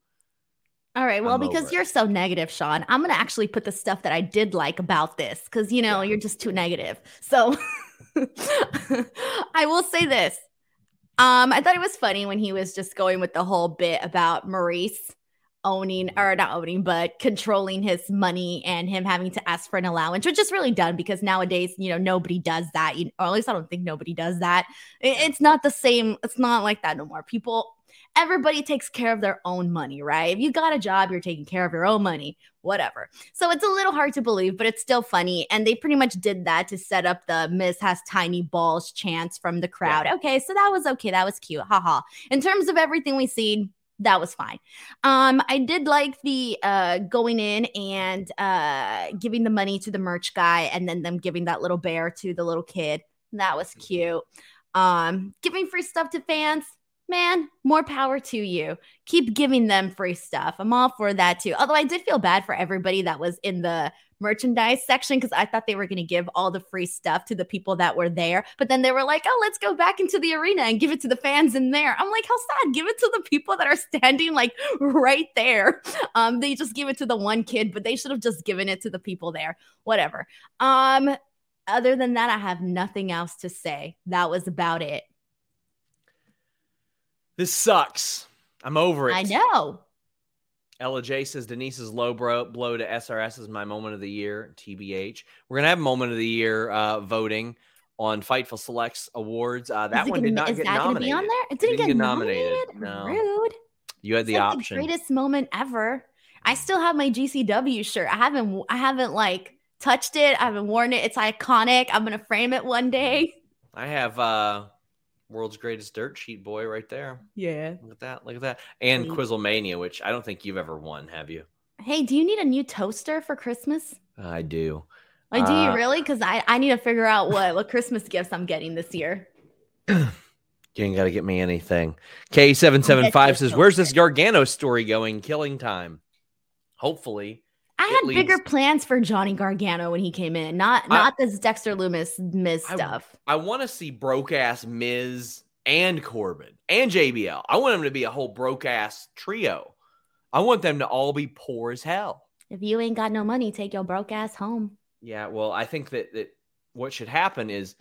All right. Well, because you're so negative, Sean, I'm going to actually put the stuff that I did like about this because, you're just too negative. So I will say this. I thought it was funny when he was just going with the whole bit about Maurice controlling his money and him having to ask for an allowance, which is really dumb because nowadays, nobody does that. Or at least I don't think nobody does that. It's not the same. It's not like that no more. Everybody takes care of their own money, right? If you got a job, you're taking care of your own money, whatever. So it's a little hard to believe, but it's still funny. And they pretty much did that to set up the Miz has tiny balls chants from the crowd. Yeah. Okay, so that was okay. That was cute. Haha. In terms of everything we've seen, that was fine. I did like the going in and giving the money to the merch guy and then them giving that little bear to the little kid. That was cute. Giving free stuff to fans. Man, more power to you. Keep giving them free stuff. I'm all for that too. Although I did feel bad for everybody that was in the merchandise section because I thought they were going to give all the free stuff to the people that were there. But then they were like, oh, let's go back into the arena and give it to the fans in there. I'm like, how sad. Give it to the people that are standing like right there. They just give it to the one kid, but they should have just given it to the people there. Whatever. Other than that, I have nothing else to say. That was about it. This sucks. I'm over it. I know. Ella J says, Denise's low blow to SRS is my moment of the year, TBH. We're going to have moment of the year voting on Fightful Selects Awards. That one did not get nominated. Is that going to be on there? It didn't get nominated. No. Rude. You had the option. The greatest moment ever. I still have my GCW shirt. I haven't like touched it. I haven't worn it. It's iconic. I'm going to frame it one day. I have... World's Greatest Dirt Sheet Boy right there. Yeah. Look at that. And Quizzlemania, which I don't think you've ever won, have you? Hey, do you need a new toaster for Christmas? I do. Like, do you really? Because I need to figure out what Christmas gifts I'm getting this year. You ain't got to get me anything. K775 says, where's this Gargano story going? Killing time. Hopefully. I had bigger plans for Johnny Gargano when he came in, not this Dexter Lumis Miz stuff. I want to see broke ass Miz and Corbin and JBL. I want them to be a whole broke ass trio. I want them to all be poor as hell. If you ain't got no money, take your broke ass home. Yeah, well, I think that what should happen is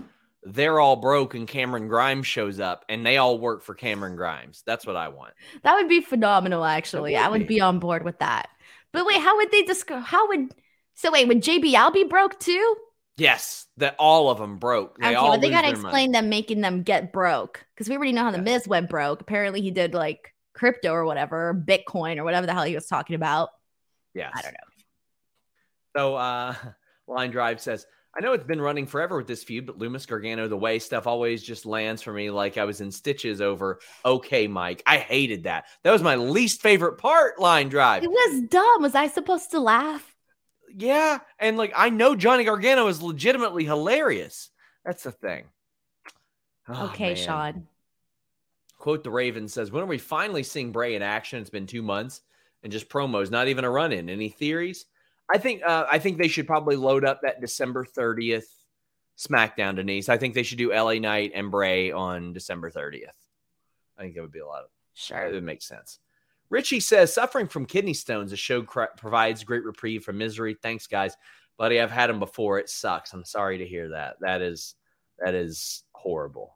they're all broke and Cameron Grimes shows up and they all work for Cameron Grimes. That's what I want. That would be phenomenal, actually. I would be on board with that. But wait, how would they describe? Would JBL be broke too? Yes, that all of them broke. They got to explain them making them get broke because we already know how the Miz went broke. Apparently, he did like crypto or whatever, Bitcoin or whatever the hell he was talking about. Yes, I don't know. So, Line Drive says, I know it's been running forever with this feud, but Lumis Gargano, the way stuff always just lands for me like I was in stitches over okay, Mike. I hated that. That was my least favorite part, Line Drive. It was dumb. Was I supposed to laugh? Yeah. And like, I know Johnny Gargano is legitimately hilarious. That's the thing. Oh, okay, man. Sean. Quote the Raven says, when are we finally seeing Bray in action? It's been 2 months and just promos, not even a run-in. Any theories? I think they should probably load up that December 30th SmackDown, Denise. I think they should do LA Knight and Bray on December 30th. I think that would be a lot of... Sure. It would make sense. Richie says, suffering from kidney stones, the show provides great reprieve from misery. Thanks, guys. Buddy, I've had them before. It sucks. I'm sorry to hear that. That is horrible.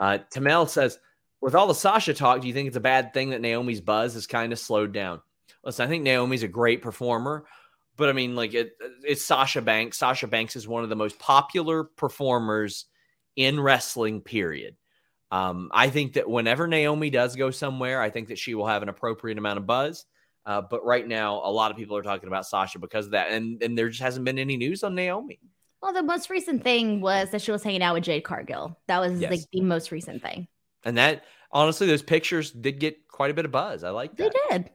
Tamel says, with all the Sasha talk, do you think it's a bad thing that Naomi's buzz is kind of slowed down? Listen, I think Naomi's a great performer. But I mean, like it's Sasha Banks. Sasha Banks is one of the most popular performers in wrestling, period. I think that whenever Naomi does go somewhere, I think that she will have an appropriate amount of buzz. But right now, a lot of people are talking about Sasha because of that. And there just hasn't been any news on Naomi. Well, the most recent thing was that she was hanging out with Jade Cargill. That was like the most recent thing. And that, honestly, those pictures did get quite a bit of buzz. I like that. They did.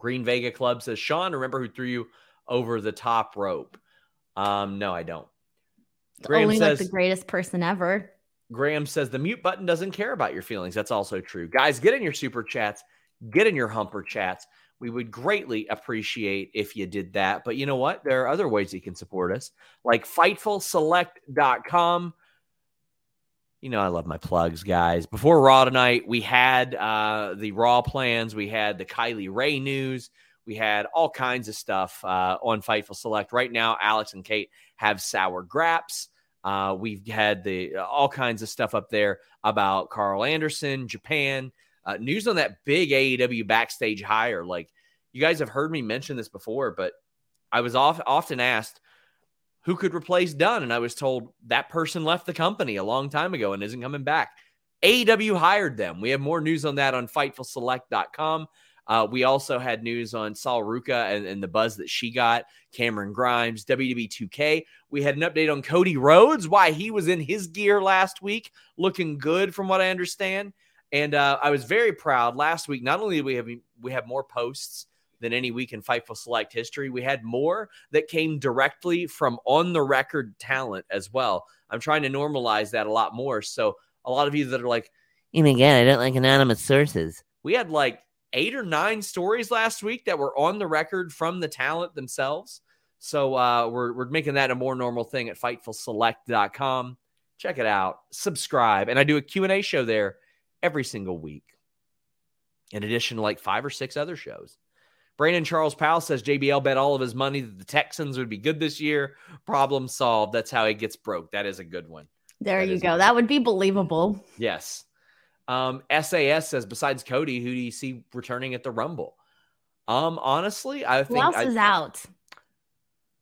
Green Vega Club says, Sean, remember who threw you over the top rope? No, I don't. Graham only says, like the greatest person ever. Graham says the mute button doesn't care about your feelings. That's also true. Guys, get in your super chats. Get in your humper chats. We would greatly appreciate if you did that. But you know what? There are other ways you can support us, like FightfulSelect.com. You know, I love my plugs, guys. Before Raw tonight, we had the Raw plans. We had the Kylie Rae news. We had all kinds of stuff on Fightful Select. Right now, Alex and Kate have sour graps. We've had all kinds of stuff up there about Carl Anderson, Japan. News on that big AEW backstage hire. Like, you guys have heard me mention this before, but I was often asked who could replace Dunn, and I was told that person left the company a long time ago and isn't coming back. AEW hired them. We have more news on that on FightfulSelect.com. We also had news on Sol Ruca and the buzz that she got, Cameron Grimes, WWE 2K. We had an update on Cody Rhodes, why he was in his gear last week, looking good from what I understand. And I was very proud last week. Not only did we have more posts than any week in Fightful Select history, we had more that came directly from on-the-record talent as well. I'm trying to normalize that a lot more. So a lot of you that are like, oh my God, I don't like anonymous sources. We had like 8 or 9 stories last week that were on the record from the talent themselves. So we're making that a more normal thing at FightfulSelect.com. Check it out. Subscribe. And I do a Q&A show there every single week, in addition to like 5 or 6 other shows. Brandon Charles Powell says JBL bet all of his money that the Texans would be good this year. Problem solved. That's how he gets broke. That is a good one. There you go. That would be believable. Yes. SAS says, besides Cody, who do you see returning at the Rumble? Honestly, I think... Who else is out?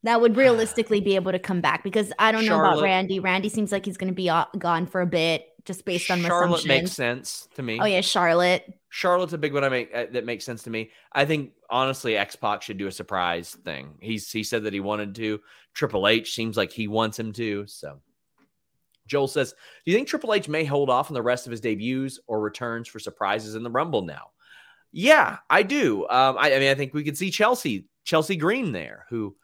That would realistically be able to come back, because I don't know about Randy. Randy seems like he's going to be gone for a bit, just based on my assumptions. Charlotte makes sense to me. Oh, yeah, Charlotte. Charlotte's a big one that makes sense to me. I think, honestly, X-Pac should do a surprise thing. He said that he wanted to. Triple H seems like he wants him to, so... Joel says, do you think Triple H may hold off on the rest of his debuts or returns for surprises in the Rumble now? Yeah, I do. I think we could see Chelsea Green there, who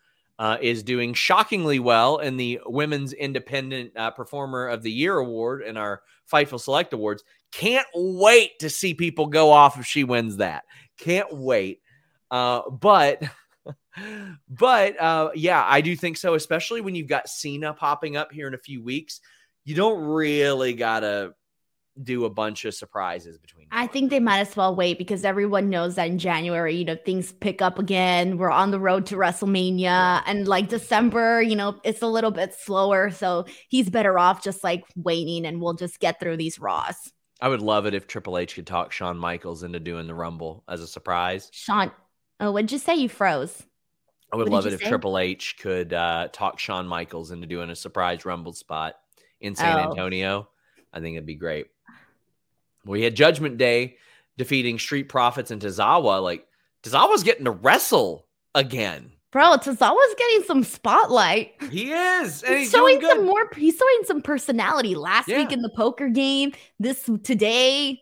is doing shockingly well in the Women's Independent Performer of the Year Award in our Fightful Select Awards. Can't wait to see people go off if she wins that. Can't wait. But yeah, I do think so, especially when you've got Cena popping up here in a few weeks. You don't really got to do a bunch of surprises between them. I think they might as well wait, because everyone knows that in January, things pick up again. We're on the road to WrestleMania. Yeah. And like December, it's a little bit slower. So he's better off just like waiting, and we'll just get through these Raws. I would love it if Triple H could talk Shawn Michaels into doing the Rumble as a surprise. Shawn. Oh, what'd you say? You froze. I would love it if Triple H could talk Shawn Michaels into doing a surprise Rumble spot in San Antonio. I think it'd be great. We had Judgment Day defeating Street Profits and Tozawa. Like, Tozawa's getting to wrestle again. Bro, Tozawa's getting some spotlight. He is. And he's showing good. He's showing some personality last week in the poker game, today.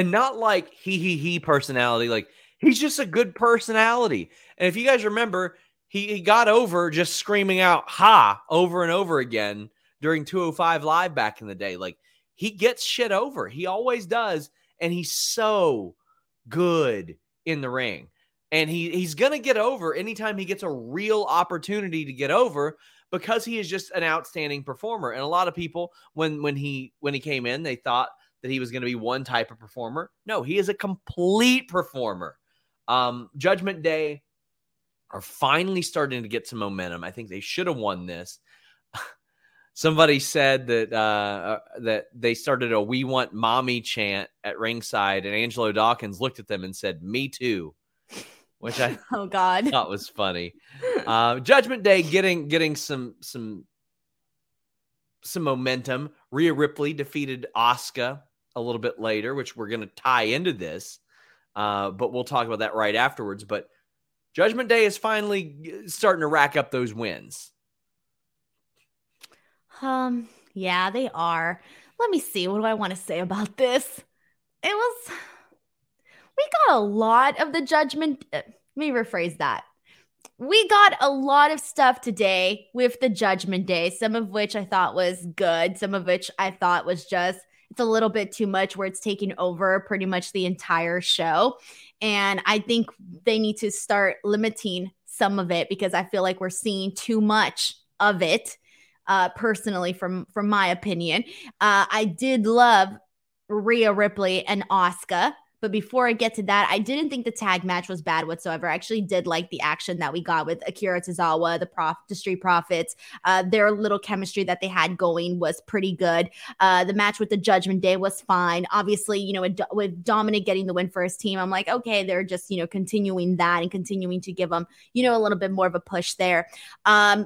And not like he personality. Like, he's just a good personality. And if you guys remember, he got over just screaming out "ha" over and over again during 205 Live back in the day. Like, he gets shit over. He always does. And he's so good in the ring. And he's going to get over anytime he gets a real opportunity to get over, because he is just an outstanding performer. And a lot of people, when he came in, they thought that he was going to be one type of performer. No, he is a complete performer. Judgment Day are finally starting to get some momentum. I think they should have won this. Somebody said that they started a "We Want Mommy" chant at ringside, and Angelo Dawkins looked at them and said, "Me too," which I thought was funny. Judgment Day getting some momentum. Rhea Ripley defeated Asuka a little bit later, which we're going to tie into this, but we'll talk about that right afterwards. But Judgment Day is finally starting to rack up those wins. Yeah, they are. Let me see. What do I want to say about this? We got a lot of the Judgment. Let me rephrase that. We got a lot of stuff today with the Judgment Day, some of which I thought was good, some of which I thought was just, it's a little bit too much, where it's taking over pretty much the entire show. And I think they need to start limiting some of it, because I feel like we're seeing too much of it. Personally, from my opinion, I did love Rhea Ripley and Asuka. But before I get to that, I didn't think the tag match was bad whatsoever. I actually did like the action that we got with Akira Tozawa, the Street Profits. Their little chemistry that they had going was pretty good. The match with the Judgment Day was fine. Obviously, with Dominik getting the win for his team, I'm like, okay, they're just, continuing that and continuing to give them, a little bit more of a push there.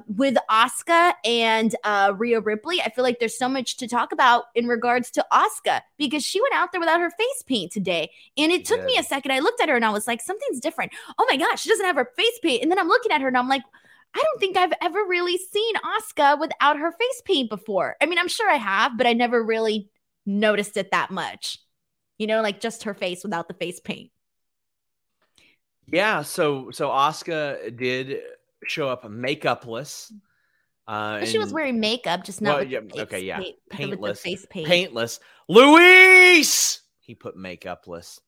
With Asuka and Rhea Ripley, I feel like there's so much to talk about in regards to Asuka, because she went out there without her face paint today. And it took me a second. I looked at her and I was like, something's different. Oh my gosh, she doesn't have her face paint. And then I'm looking at her and I'm like, I don't think I've ever really seen Asuka without her face paint before. I mean, I'm sure I have, but I never really noticed it that much. Like just her face without the face paint. Yeah, so Asuka did show up makeupless. But she was wearing makeup, just not paintless. Face paint. Paintless. Luis! He put makeupless.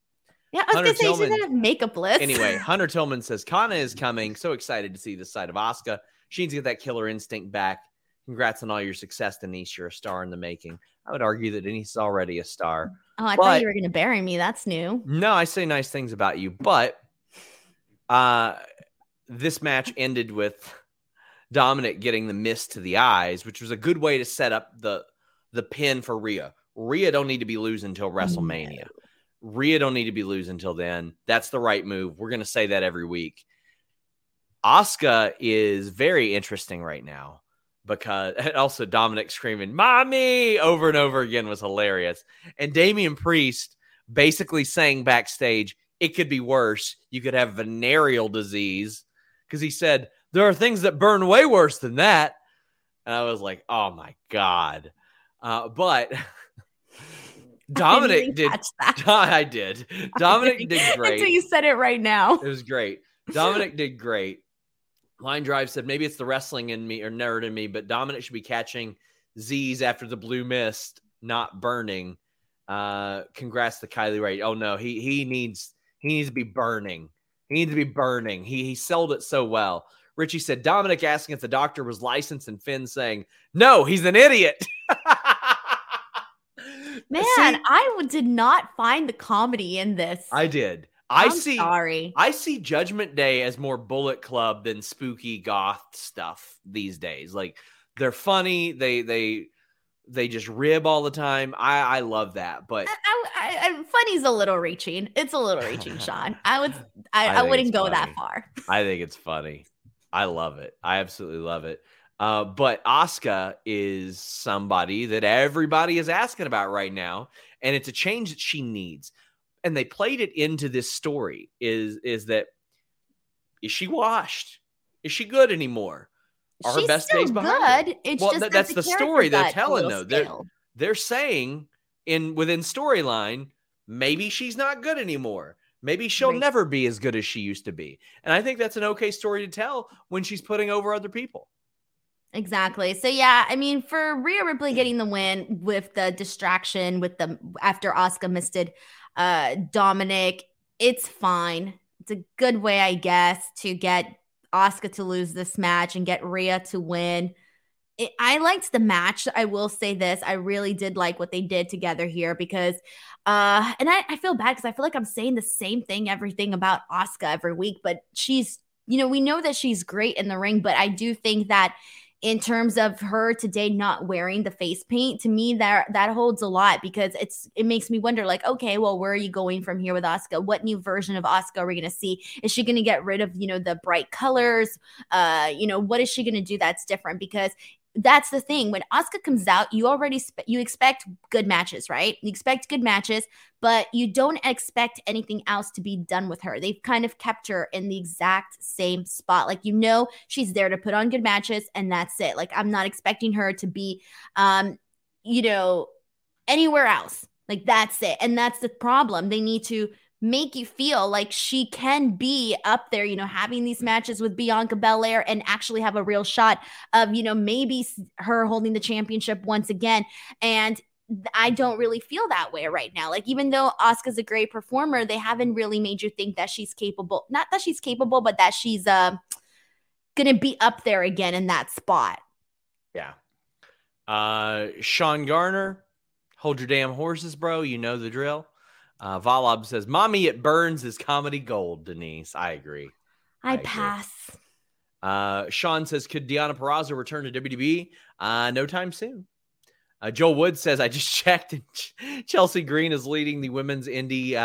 Yeah, I was going to say, she didn't have makeupless. Anyway, Hunter Tillman says, Kana is coming. So excited to see this side of Asuka. She needs to get that killer instinct back. Congrats on all your success, Denise. You're a star in the making. I would argue that Denise is already a star. Oh, I thought you were going to bury me. That's new. No, I say nice things about you. But this match ended with Dominik getting the mist to the eyes, which was a good way to set up the pin for Rhea. Rhea don't need to be losing until WrestleMania. Rhea don't need to be losing until then. That's the right move. We're going to say that every week. Asuka is very interesting right now because and also Dominik screaming "Mommy" over and over again was hilarious. And Damian Priest basically saying backstage, it could be worse. You could have venereal disease because he said, there are things that burn way worse than that. And I was like, oh my God. But Dominik did. I did. Dominik did great. Until you said it right now. It was great. Dominik did great. Line Drive said, maybe it's the wrestling in me or nerd in me, but Dominik should be catching Z's after the blue mist, not burning. Congrats to Kylie Rae. Oh no, he needs to be burning. He needs to be burning. He sold it so well. Richie said, Dominik asking if the doctor was licensed and Finn saying, no, he's an idiot. Man, I did not find the comedy in this. I did. I see Judgment Day as more Bullet Club than spooky goth stuff these days. Like they're funny. They just rib all the time. I love that. But funny's a little reaching. It's a little reaching, Sean. I wouldn't go that far. I think it's funny. I love it. I absolutely love it. But Asuka is somebody that everybody is asking about right now, and it's a change that she needs. And they played it into this story is she washed? Is she good anymore? Are her best days behind her? It's well, just that's the story they're telling, though. They're saying within storyline, maybe she's not good anymore. Maybe she'll never be as good as she used to be. And I think that's an okay story to tell when she's putting over other people. Exactly. So, yeah, I mean, for Rhea Ripley getting the win with the distraction after Asuka missed it, Dominik, it's fine. It's a good way, I guess, to get Asuka to lose this match and get Rhea to win. I liked the match. I will say this. I really did like what they did together here because and I feel bad because I feel like I'm saying the same thing, everything about Asuka every week, but she's, we know that she's great in the ring, but I do think that in terms of her today not wearing the face paint, to me, that holds a lot because it makes me wonder, like, okay, well, where are you going from here with Asuka? What new version of Asuka are we going to see? Is she going to get rid of, the bright colors? What is she going to do that's different? Because that's the thing. When Asuka comes out, you expect good matches, right? You expect good matches, but you don't expect anything else to be done with her. They've kind of kept her in the exact same spot. Like, she's there to put on good matches and that's it. Like, I'm not expecting her to be, anywhere else. Like, that's it. And that's the problem. They need to make you feel like she can be up there, having these matches with Bianca Belair and actually have a real shot of, maybe her holding the championship once again. And I don't really feel that way right now. Like, even though Asuka's a great performer, they haven't really made you think that she's capable, not that she's capable, but that she's going to be up there again in that spot. Yeah. Sean Garner, hold your damn horses, bro. You know the drill. Valab says, Mommy, it burns is comedy gold, Denise. I agree. I pass. Agree. Sean says, could Deonna Purrazzo return to WWE? No time soon. Joel Wood says, I just checked. Chelsea Green is leading the women's indie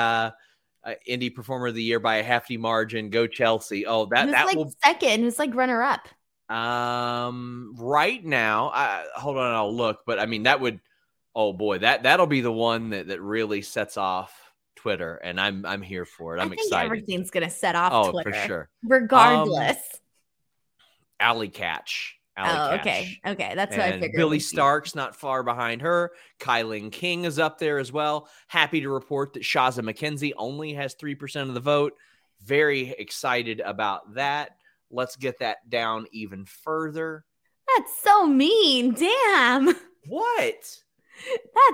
performer of the year by a hefty margin. Go Chelsea. Oh, second. Who's like runner up? Right now, hold on, I'll look. But I mean, that would... Oh boy, that'll be the one that really sets off Twitter, and I'm here for it. I'm excited. Everything's gonna set off Twitter for sure, regardless. Alley Catch. Okay, that's what I figured. Billy Stark's not far behind her. Kylie King is up there as well. Happy to report that Shaza McKenzie only has 3% of the vote. Very excited about that. Let's get that down even further. That's so mean. Damn. What?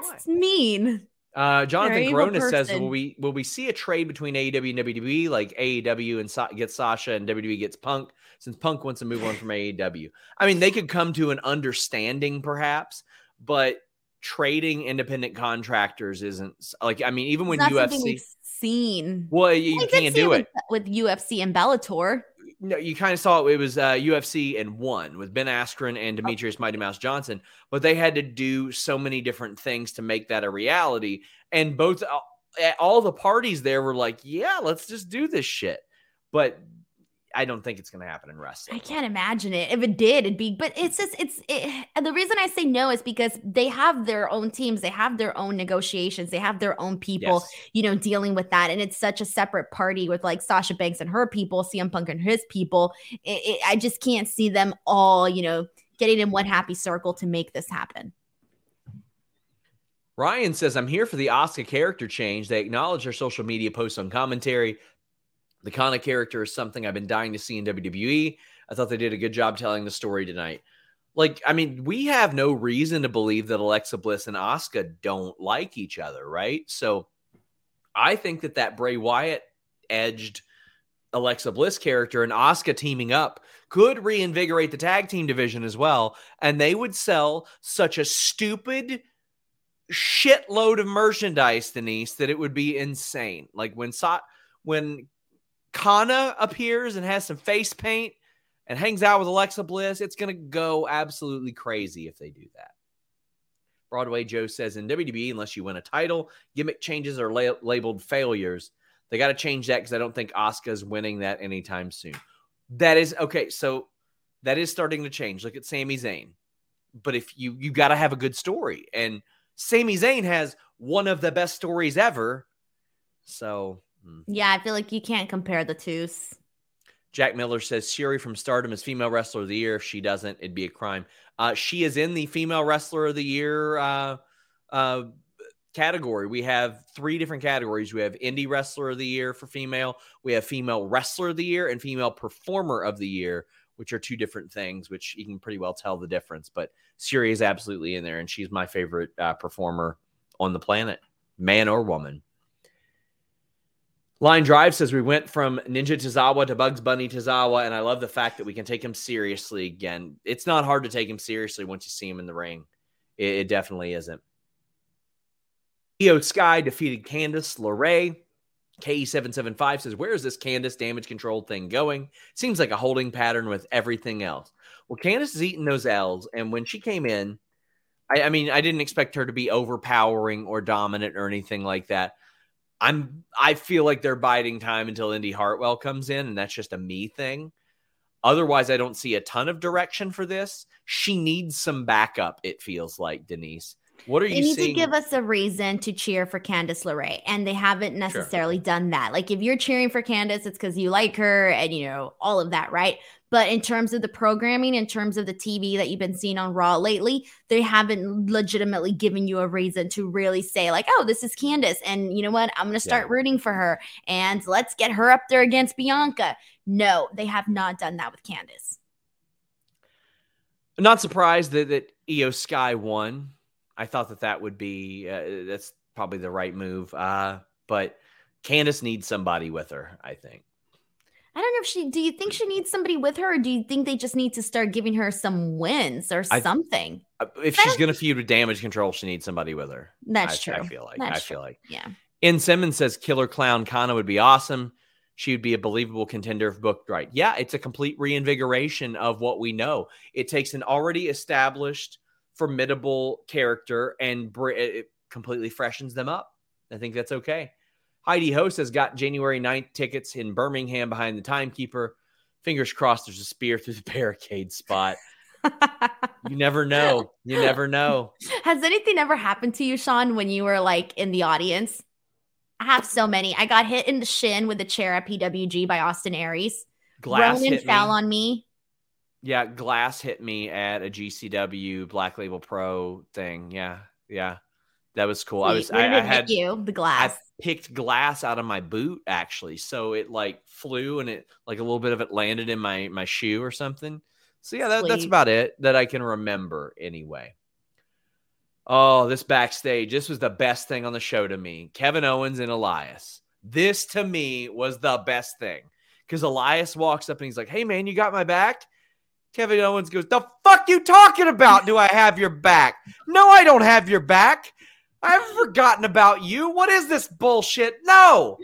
That's mean. Jonathan Grona says, will we see a trade between AEW and WWE, like AEW and gets Sasha and WWE gets Punk, since Punk wants to move on from AEW? I mean, they could come to an understanding perhaps, but trading independent contractors isn't like, I mean, even when UFC seen, well, you can't do it with UFC and Bellator. No, you kind of saw it. It was UFC and One with Ben Askren and Demetrius Mighty Mouse Johnson, but they had to do so many different things to make that a reality. And both all the parties there were like, yeah, let's just do this shit. But I don't think it's going to happen in wrestling. I can't imagine it. If it did, it'd be, but it's just, the reason I say no is because they have their own teams. They have their own negotiations. They have their own people, yes, you know, dealing with that. And it's such a separate party with like Sasha Banks and her people, CM Punk and his people. I just can't see them all, you know, getting in one happy circle to make this happen. Ryan says, I'm here for the Asuka character change. They acknowledge her social media posts on commentary. The Kana character is something I've been dying to see in WWE. I thought they did a good job telling the story tonight. Like, I mean, we have no reason to believe that Alexa Bliss and Asuka don't like each other, right? So I think that Bray Wyatt edged Alexa Bliss character and Asuka teaming up could reinvigorate the tag team division as well. And they would sell such a stupid shitload of merchandise, Denise, that it would be insane. Like when Kana appears and has some face paint and hangs out with Alexa Bliss, it's going to go absolutely crazy if they do that. Broadway Joe says, in WWE, unless you win a title, gimmick changes are labeled failures. They got to change that because I don't think Asuka's winning that anytime soon. That is, okay, so that is starting to change. Look at Sami Zayn. But if you got to have a good story. And Sami Zayn has one of the best stories ever. So... yeah, I feel like you can't compare the twos. Jack Miller says, Shuri from Stardom is Female Wrestler of the Year. If she doesn't, it'd be a crime. She is in the Female Wrestler of the Year category. We have three different categories. We have Indie Wrestler of the Year for female. We have Female Wrestler of the Year and Female Performer of the Year, which are two different things, which you can pretty well tell the difference. But Shuri is absolutely in there, and she's my favorite performer on the planet, man or woman. Line Drive says, we went from Ninja Tozawa to Bugs Bunny Tozawa, and I love the fact that we can take him seriously again. It's not hard to take him seriously once you see him in the ring. It definitely isn't. Io Sky defeated Candice LeRae. KE775 says, where is this Candice damage control thing going? Seems like a holding pattern with everything else. Well, Candice has eaten those L's, and when she came in, I mean, I didn't expect her to be overpowering or dominant or anything like that. I feel like they're biding time until Indy Hartwell comes in, and that's just a me thing. Otherwise, I don't see a ton of direction for this. She needs some backup, it feels like, Denise. What are you seeing? They need to give us a reason to cheer for Candice LeRae, and they haven't necessarily done that. Like, if you're cheering for Candice, it's because you like her and, you know, all of that, right? But in terms of the programming, in terms of the TV that you've been seeing on Raw lately, they haven't legitimately given you a reason to really say like, oh, this is Candice. And you know what? I'm going to start rooting for her. And let's get her up there against Bianca. No, they have not done that with Candice. I'm not surprised that Io Sky won. I thought that would be, that's probably the right move. But Candice needs somebody with her, I think. I don't know if do you think she needs somebody with her, or do you think they just need to start giving her some wins or something? If she's going to feud with damage control, she needs somebody with her. That's true. I feel like. Yeah. In Simmons says Killer Clown Kana would be awesome. She would be a believable contender if booked right. Yeah. It's a complete reinvigoration of what we know. It takes an already established formidable character and it completely freshens them up. I think that's okay. Heidi Ho says, got January 9th tickets in Birmingham behind the timekeeper. Fingers crossed there's a spear through the barricade spot. You never know. You never know. Has anything ever happened to you, Sean, when you were like in the audience? I have so many. I got hit in the shin with a chair at PWG by Austin Aries. Roman fell on me. Yeah, glass hit me at a GCW Black Label Pro thing. Yeah. That was cool. I picked glass out of my boot actually. So it like flew and it like a little bit of it landed in my shoe or something. So yeah, that's about it that I can remember anyway. Oh, this backstage. This was the best thing on the show to me. Kevin Owens and Elias. This, to me, was the best thing. Because Elias walks up and he's like, hey, man, you got my back? Kevin Owens goes, the fuck you talking about? Do I have your back? No, I don't have your back. I've forgotten about you. What is this bullshit? No.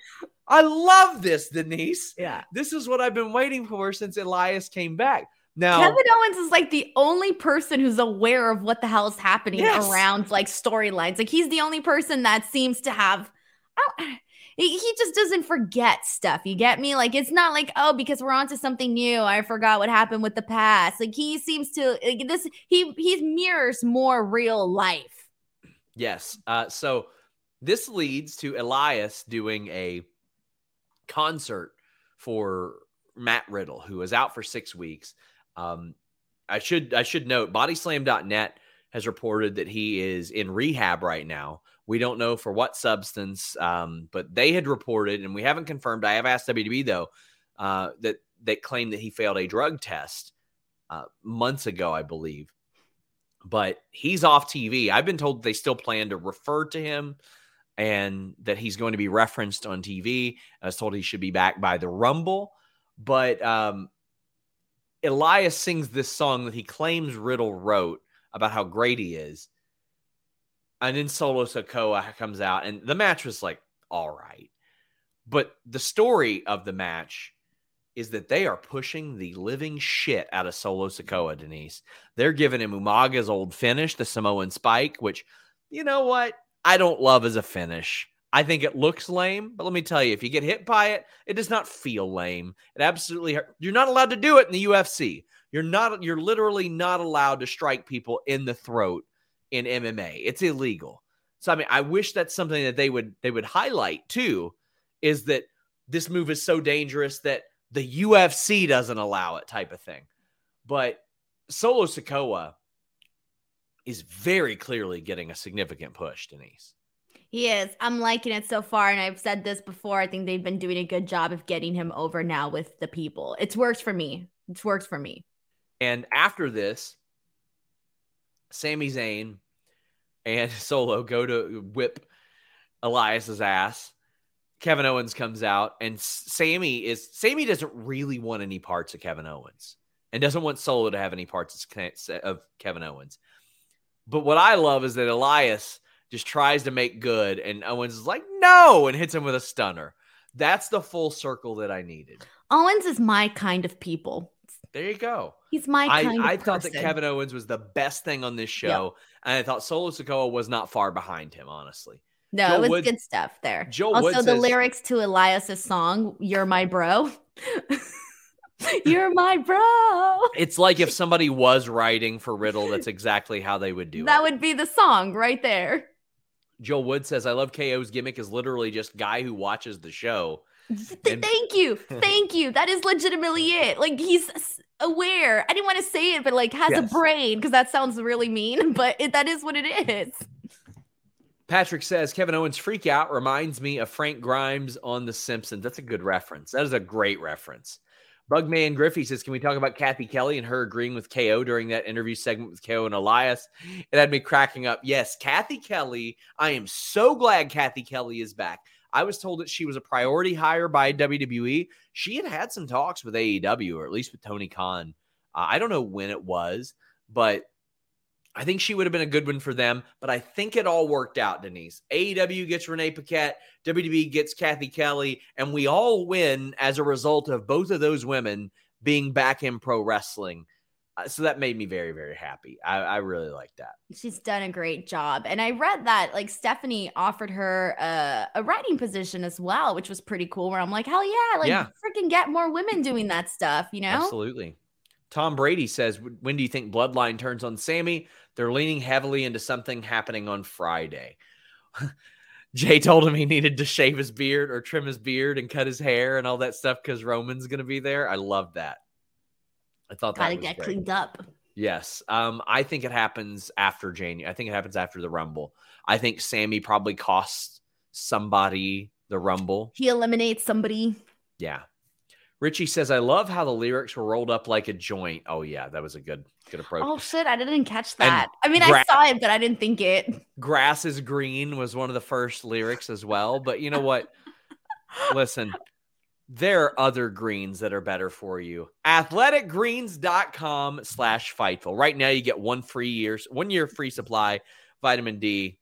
I love this, Denise. Yeah. This is what I've been waiting for since Elias came back. Now, Kevin Owens is like the only person who's aware of what the hell is happening around like storylines. Like he's the only person that seems to have, he just doesn't forget stuff. You get me? Like, it's not like, oh, because we're onto something new. I forgot what happened with the past. Like he seems to like this. He mirrors more real life. Yes. So this leads to Elias doing a concert for Matt Riddle, who is out for 6 weeks. I should note bodyslam.net has reported that he is in rehab right now. We don't know for what substance, but they had reported, and we haven't confirmed. I have asked WWE though, that they claimed that he failed a drug test months ago, I believe, but he's off TV. I've been told they still plan to refer to him and that he's going to be referenced on TV. I was told he should be back by the Rumble, but, Elias sings this song that he claims Riddle wrote about how great he is. And then Solo Sikoa comes out and the match was like, all right. But the story of the match is that they are pushing the living shit out of Solo Sikoa, Denise. They're giving him Umaga's old finish, the Samoan spike, which, you know what? I don't love as a finish. I think it looks lame, but let me tell you, if you get hit by it, it does not feel lame. It absolutely hurts. You're not allowed to do it in the UFC. You're literally not allowed to strike people in the throat in MMA. It's illegal. So, I mean, I wish that's something that they would highlight too, is that this move is so dangerous that the UFC doesn't allow it type of thing. But Solo Sikoa is very clearly getting a significant push, Denise. He is. I'm liking it so far, and I've said this before. I think they've been doing a good job of getting him over now with the people. It's worked for me. It's worked for me. And after this, Sami Zayn and Solo go to whip Elias's ass. Kevin Owens comes out, and Sami doesn't really want any parts of Kevin Owens and doesn't want Solo to have any parts of Kevin Owens. But what I love is that Elias just tries to make good, and Owens is like, no, and hits him with a stunner. That's the full circle that I needed. Owens is my kind of people. There you go. He's my kind of person. I thought that Kevin Owens was the best thing on this show, and I thought Solo Sikoa was not far behind him, honestly. No, it was good stuff there. Also, the lyrics to Elias's song, You're My Bro. You're my bro. It's like if somebody was writing for Riddle, that's exactly how they would do that. That would be the song right there. Joel Wood says, I love KO's gimmick is literally just guy who watches the show. Thank you. Thank you. That is legitimately it. Like, he's aware. I didn't want to say it, but like has a brain, because that sounds really mean, but that is what it is. Patrick says, Kevin Owens' freak out reminds me of Frank Grimes on The Simpsons. That's a good reference. That is a great reference. Bugman Griffey says, can we talk about Kathy Kelly and her agreeing with KO during that interview segment with KO and Elias? It had me cracking up. Yes, Kathy Kelly. I am so glad Kathy Kelly is back. I was told that she was a priority hire by WWE. She had had some talks with AEW, or at least with Tony Khan. I don't know when it was, but I think she would have been a good one for them, but I think it all worked out, Denise. AEW gets Renee Paquette, WWE gets Kathy Kelly, and we all win as a result of both of those women being back in pro wrestling. So that made me very, very happy. I really like that. She's done a great job. And I read that like Stephanie offered her a writing position as well, which was pretty cool, where I'm like, hell yeah, like freaking get more women doing that stuff, you know? Absolutely. Tom Brady says, when do you think Bloodline turns on Sami? They're leaning heavily into something happening on Friday. Jay told him he needed to shave his beard or trim his beard and cut his hair and all that stuff because Roman's going to be there. I love that. I thought that was great. Gotta get cleaned up. Yes. I think it happens after January. I think it happens after the Rumble. I think Sami probably costs somebody the Rumble. He eliminates somebody. Yeah. Richie says, I love how the lyrics were rolled up like a joint. Oh, yeah, that was a good approach. Oh, shit, I didn't catch that. And I mean, I saw it, but I didn't think it. Grass is green was one of the first lyrics as well. But you know what? Listen, there are other greens that are better for you. Athleticgreens.com/Fightful. Right now, you get one year free supply, vitamin D,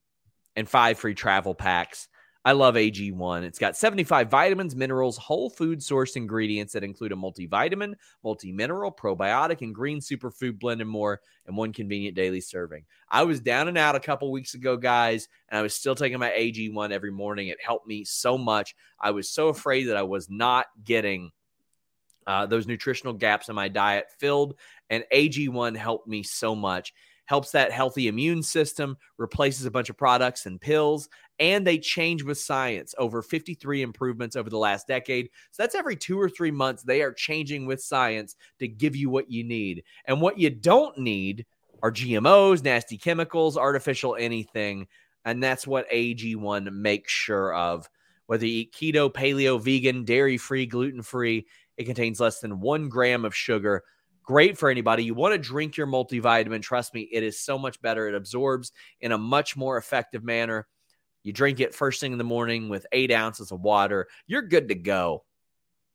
and 5 free travel packs. I love AG1. It's got 75 vitamins, minerals, whole food source ingredients that include a multivitamin, multi-mineral, probiotic, and green superfood blend and more in one convenient daily serving. I was down and out a couple weeks ago, guys, and I was still taking my AG1 every morning. It helped me so much. I was so afraid that I was not getting those nutritional gaps in my diet filled, and AG1 helped me so much. Helps that healthy immune system, replaces a bunch of products and pills, and they change with science. Over 53 improvements over the last decade. So that's every 2 or 3 months they are changing with science to give you what you need. And what you don't need are GMOs, nasty chemicals, artificial anything. And that's what AG1 makes sure of. Whether you eat keto, paleo, vegan, dairy-free, gluten-free, it contains less than 1 gram of sugar. Great for anybody. You want to drink your multivitamin. Trust me, it is so much better. It absorbs in a much more effective manner. You drink it first thing in the morning with 8 ounces of water. You're good to go.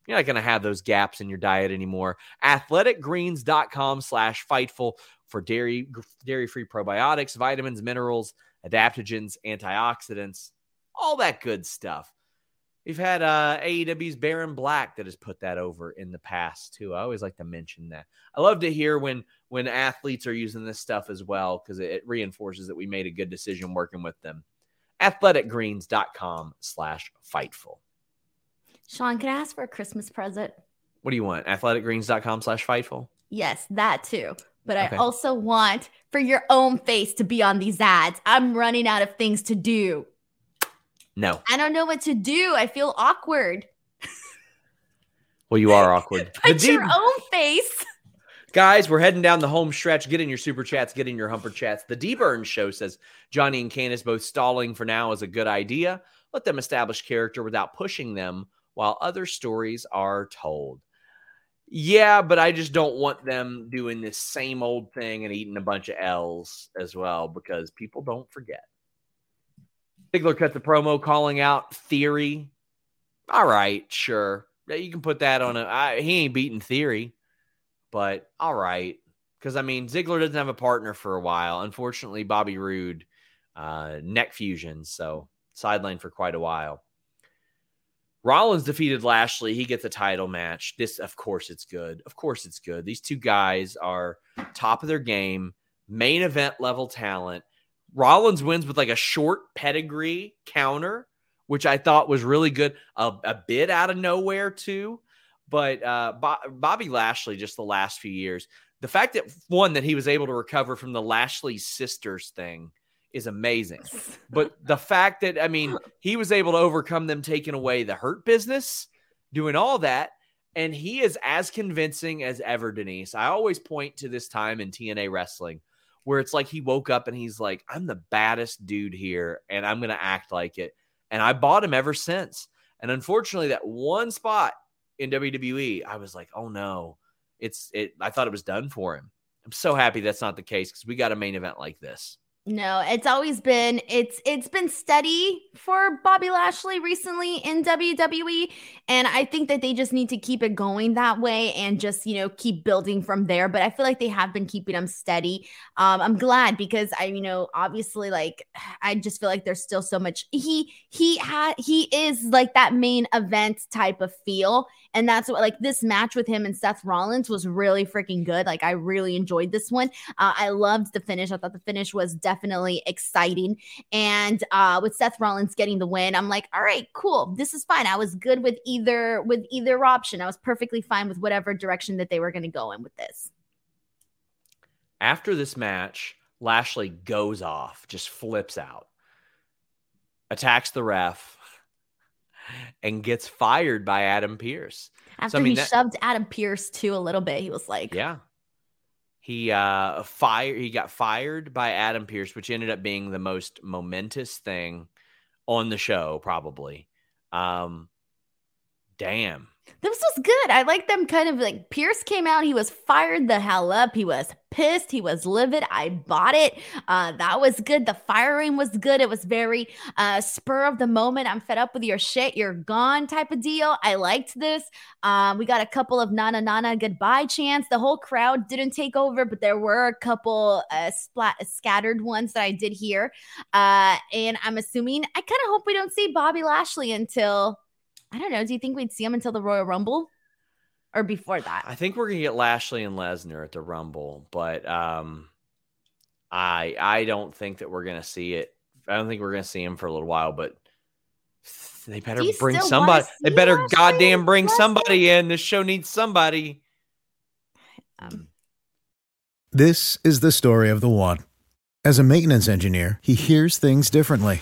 You're not going to have those gaps in your diet anymore. Athleticgreens.com/Fightful for dairy-free probiotics, vitamins, minerals, adaptogens, antioxidants, all that good stuff. We've had AEW's Baron Black that has put that over in the past, too. I always like to mention that. I love to hear when athletes are using this stuff as well, because it reinforces that we made a good decision working with them. Athleticgreens.com/Fightful. Sean, can I ask for a Christmas present? What do you want? Athleticgreens.com/Fightful? Yes, that too. But okay. I also want for your own face to be on these ads. I'm running out of things to do. No. I don't know what to do. I feel awkward. Well, you are awkward. Put your own face. Guys, we're heading down the home stretch. Get in your super chats. Get in your humper chats. The D-Burn Show says, Johnny and Candice both stalling for now is a good idea. Let them establish character without pushing them while other stories are told. Yeah, but I just don't want them doing this same old thing and eating a bunch of L's as well, because people don't forget. Ziggler cut the promo calling out Theory. All right, sure. You can put that on he ain't beating Theory, but all right. Because, I mean, Ziggler doesn't have a partner for a while. Unfortunately, Bobby Roode, neck fusion, so sidelined for quite a while. Rollins defeated Lashley. He gets a title match. This, of course, it's good. Of course, it's good. These two guys are top of their game, main event level talent. Rollins wins with like a short pedigree counter, which I thought was really good. A bit out of nowhere too, but Bobby Lashley just the last few years. The fact that that he was able to recover from the Lashley sisters thing is amazing. But the fact that, I mean, he was able to overcome them taking away the Hurt Business, doing all that. And he is as convincing as ever, Denise. I always point to this time in TNA wrestling where it's like he woke up and he's like, I'm the baddest dude here, and I'm going to act like it. And I bought him ever since. And unfortunately, that one spot in WWE, I was like, oh, no. I thought it was done for him. I'm so happy that's not the case because we got a main event like this. No, it's always been it's been steady for Bobby Lashley recently in WWE, and I think that they just need to keep it going that way and just, you know, keep building from there. But I feel like they have been keeping them steady. I'm glad because I just feel like there's still so much. He is like that main event type of feel, and that's what, like, this match with him and Seth Rollins was really freaking good. Like, I really enjoyed this one. I loved the finish. I thought the finish was definitely exciting, and with Seth Rollins getting the win, I'm like, all right, cool, this is fine. I was good with either option. I was perfectly fine with whatever direction that they were going to go in with this. After this match, Lashley goes off, just flips out, attacks the ref, and gets fired by Adam Pearce. After he shoved Adam Pearce too a little bit, he was like, yeah. He got fired by Adam Pearce, which ended up being the most momentous thing on the show, probably. Damn. This was good. I like them kind of like Pierce came out. He was fired the hell up. He was pissed. He was livid. I bought it. That was good. The firing was good. It was very spur of the moment. I'm fed up with your shit. You're gone type of deal. I liked this. We got a couple of Nana Nana goodbye chants. The whole crowd didn't take over, but there were a couple scattered ones that I did hear. And I'm assuming, I kind of hope we don't see Bobby Lashley until... I don't know. Do you think we'd see him until the Royal Rumble or before that? I think we're going to get Lashley and Lesnar at the Rumble, but I don't think that we're going to see it. I don't think we're going to see him for a little while, but they better bring somebody. They better Lashley? Goddamn bring Lashley? Somebody in. This show needs somebody. This is the story of the one. As a maintenance engineer, he hears things differently.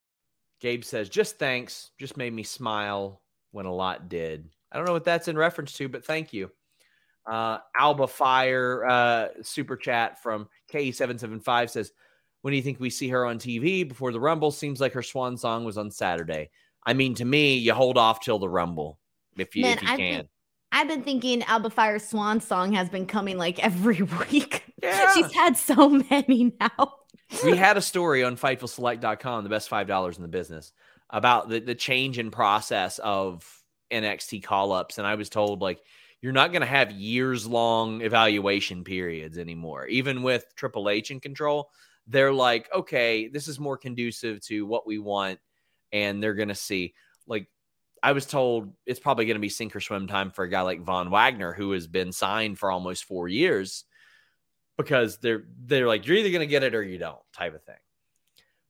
Gabe says, just thanks. Just made me smile when a lot did. I don't know what that's in reference to, but thank you. Alba Fire super chat from K775 says, when do you think we see her on TV before the Rumble? Seems like her swan song was on Saturday. I mean, to me, you hold off till the Rumble if you can. I've been thinking Alba Fire's swan song has been coming like every week. Yeah. She's had so many now. We had a story on FightfulSelect.com, the best $5 in the business, about the change in process of NXT call-ups. And I was told, like, you're not going to have years-long evaluation periods anymore. Even with Triple H in control, they're like, okay, this is more conducive to what we want. And they're going to see, like, I was told it's probably going to be sink or swim time for a guy like Von Wagner, who has been signed for almost 4 years. Because they're like, you're either going to get it or you don't, type of thing.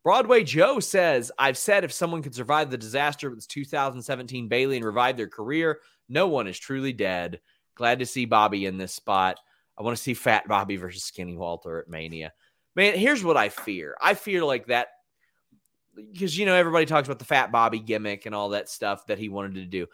Broadway Joe says, I've said if someone could survive the disaster with 2017 Bayley and revive their career, no one is truly dead. Glad to see Bobby in this spot. I want to see Fat Bobby versus Skinny Walter at Mania. Man, here's what I fear. I fear like that because, you know, everybody talks about the Fat Bobby gimmick and all that stuff that he wanted to do.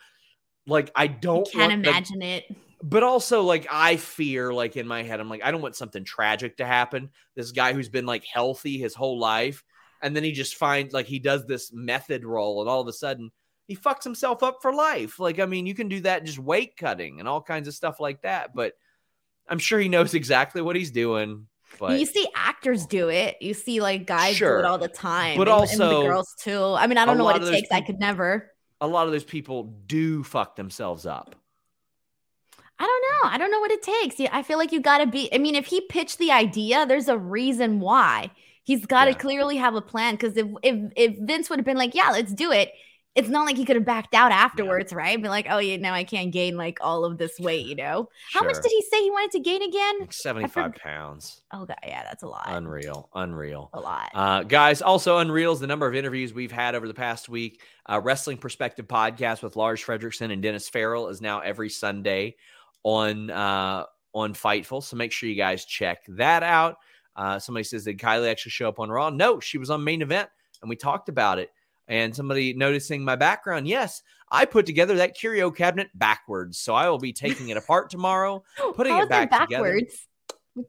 Like, I don't can't imagine it. But also, like, I fear, like, in my head, I'm like, I don't want something tragic to happen. This guy who's been, like, healthy his whole life, and then he just finds, like, he does this method role, and all of a sudden, he fucks himself up for life. Like, I mean, you can do that just weight cutting and all kinds of stuff like that, but I'm sure he knows exactly what he's doing. But you see actors do it. You see, like, guys do it all the time. But also... and the girls, too. I mean, I don't know what it takes. I could never. A lot of those people do fuck themselves up. I don't know. I don't know what it takes. I feel like you got to be, I mean, if he pitched the idea, there's a reason why. He's got to clearly have a plan. Because if Vince would have been like, yeah, let's do it. It's not like he could have backed out afterwards, right? Be like, oh, you know, I can't gain like all of this weight, you know? Sure. How much did he say he wanted to gain again? Like 75 pounds. Oh, God. Yeah, that's a lot. Unreal. A lot. Guys, also unreal is the number of interviews we've had over the past week. Wrestling Perspective podcast with Lars Fredrickson and Dennis Farrell is now every Sunday on Fightful. So make sure you guys check that out. Somebody says, did Kylie actually show up on Raw? No, she was on Main Event and we talked about it. And somebody noticing my background. Yes, I put together that curio cabinet backwards. So I will be taking it apart tomorrow, putting it back backwards together.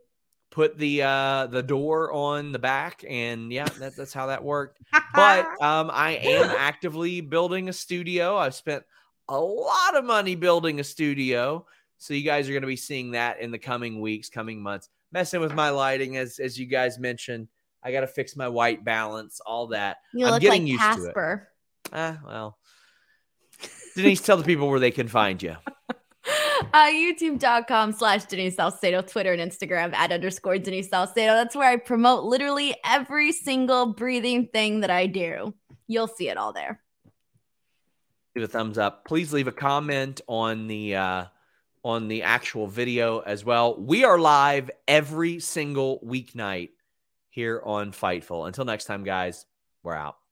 Put the door on the back. And yeah, that's how that worked. But I am actively building a studio. I've spent a lot of money building a studio. So you guys are going to be seeing that in the coming weeks, coming months. Messing with my lighting, as you guys mentioned. I got to fix my white balance, all that. You I'm look getting like used Casper. To it. Well, Denise, tell the people where they can find you. YouTube.com/Denise Salcedo, Twitter and Instagram @_Denise Salcedo. That's where I promote literally every single breathing thing that I do. You'll see it all there. Leave a thumbs up. Please leave a comment on the actual video as well. We are live every single weeknight here on Fightful. Until next time, guys, we're out.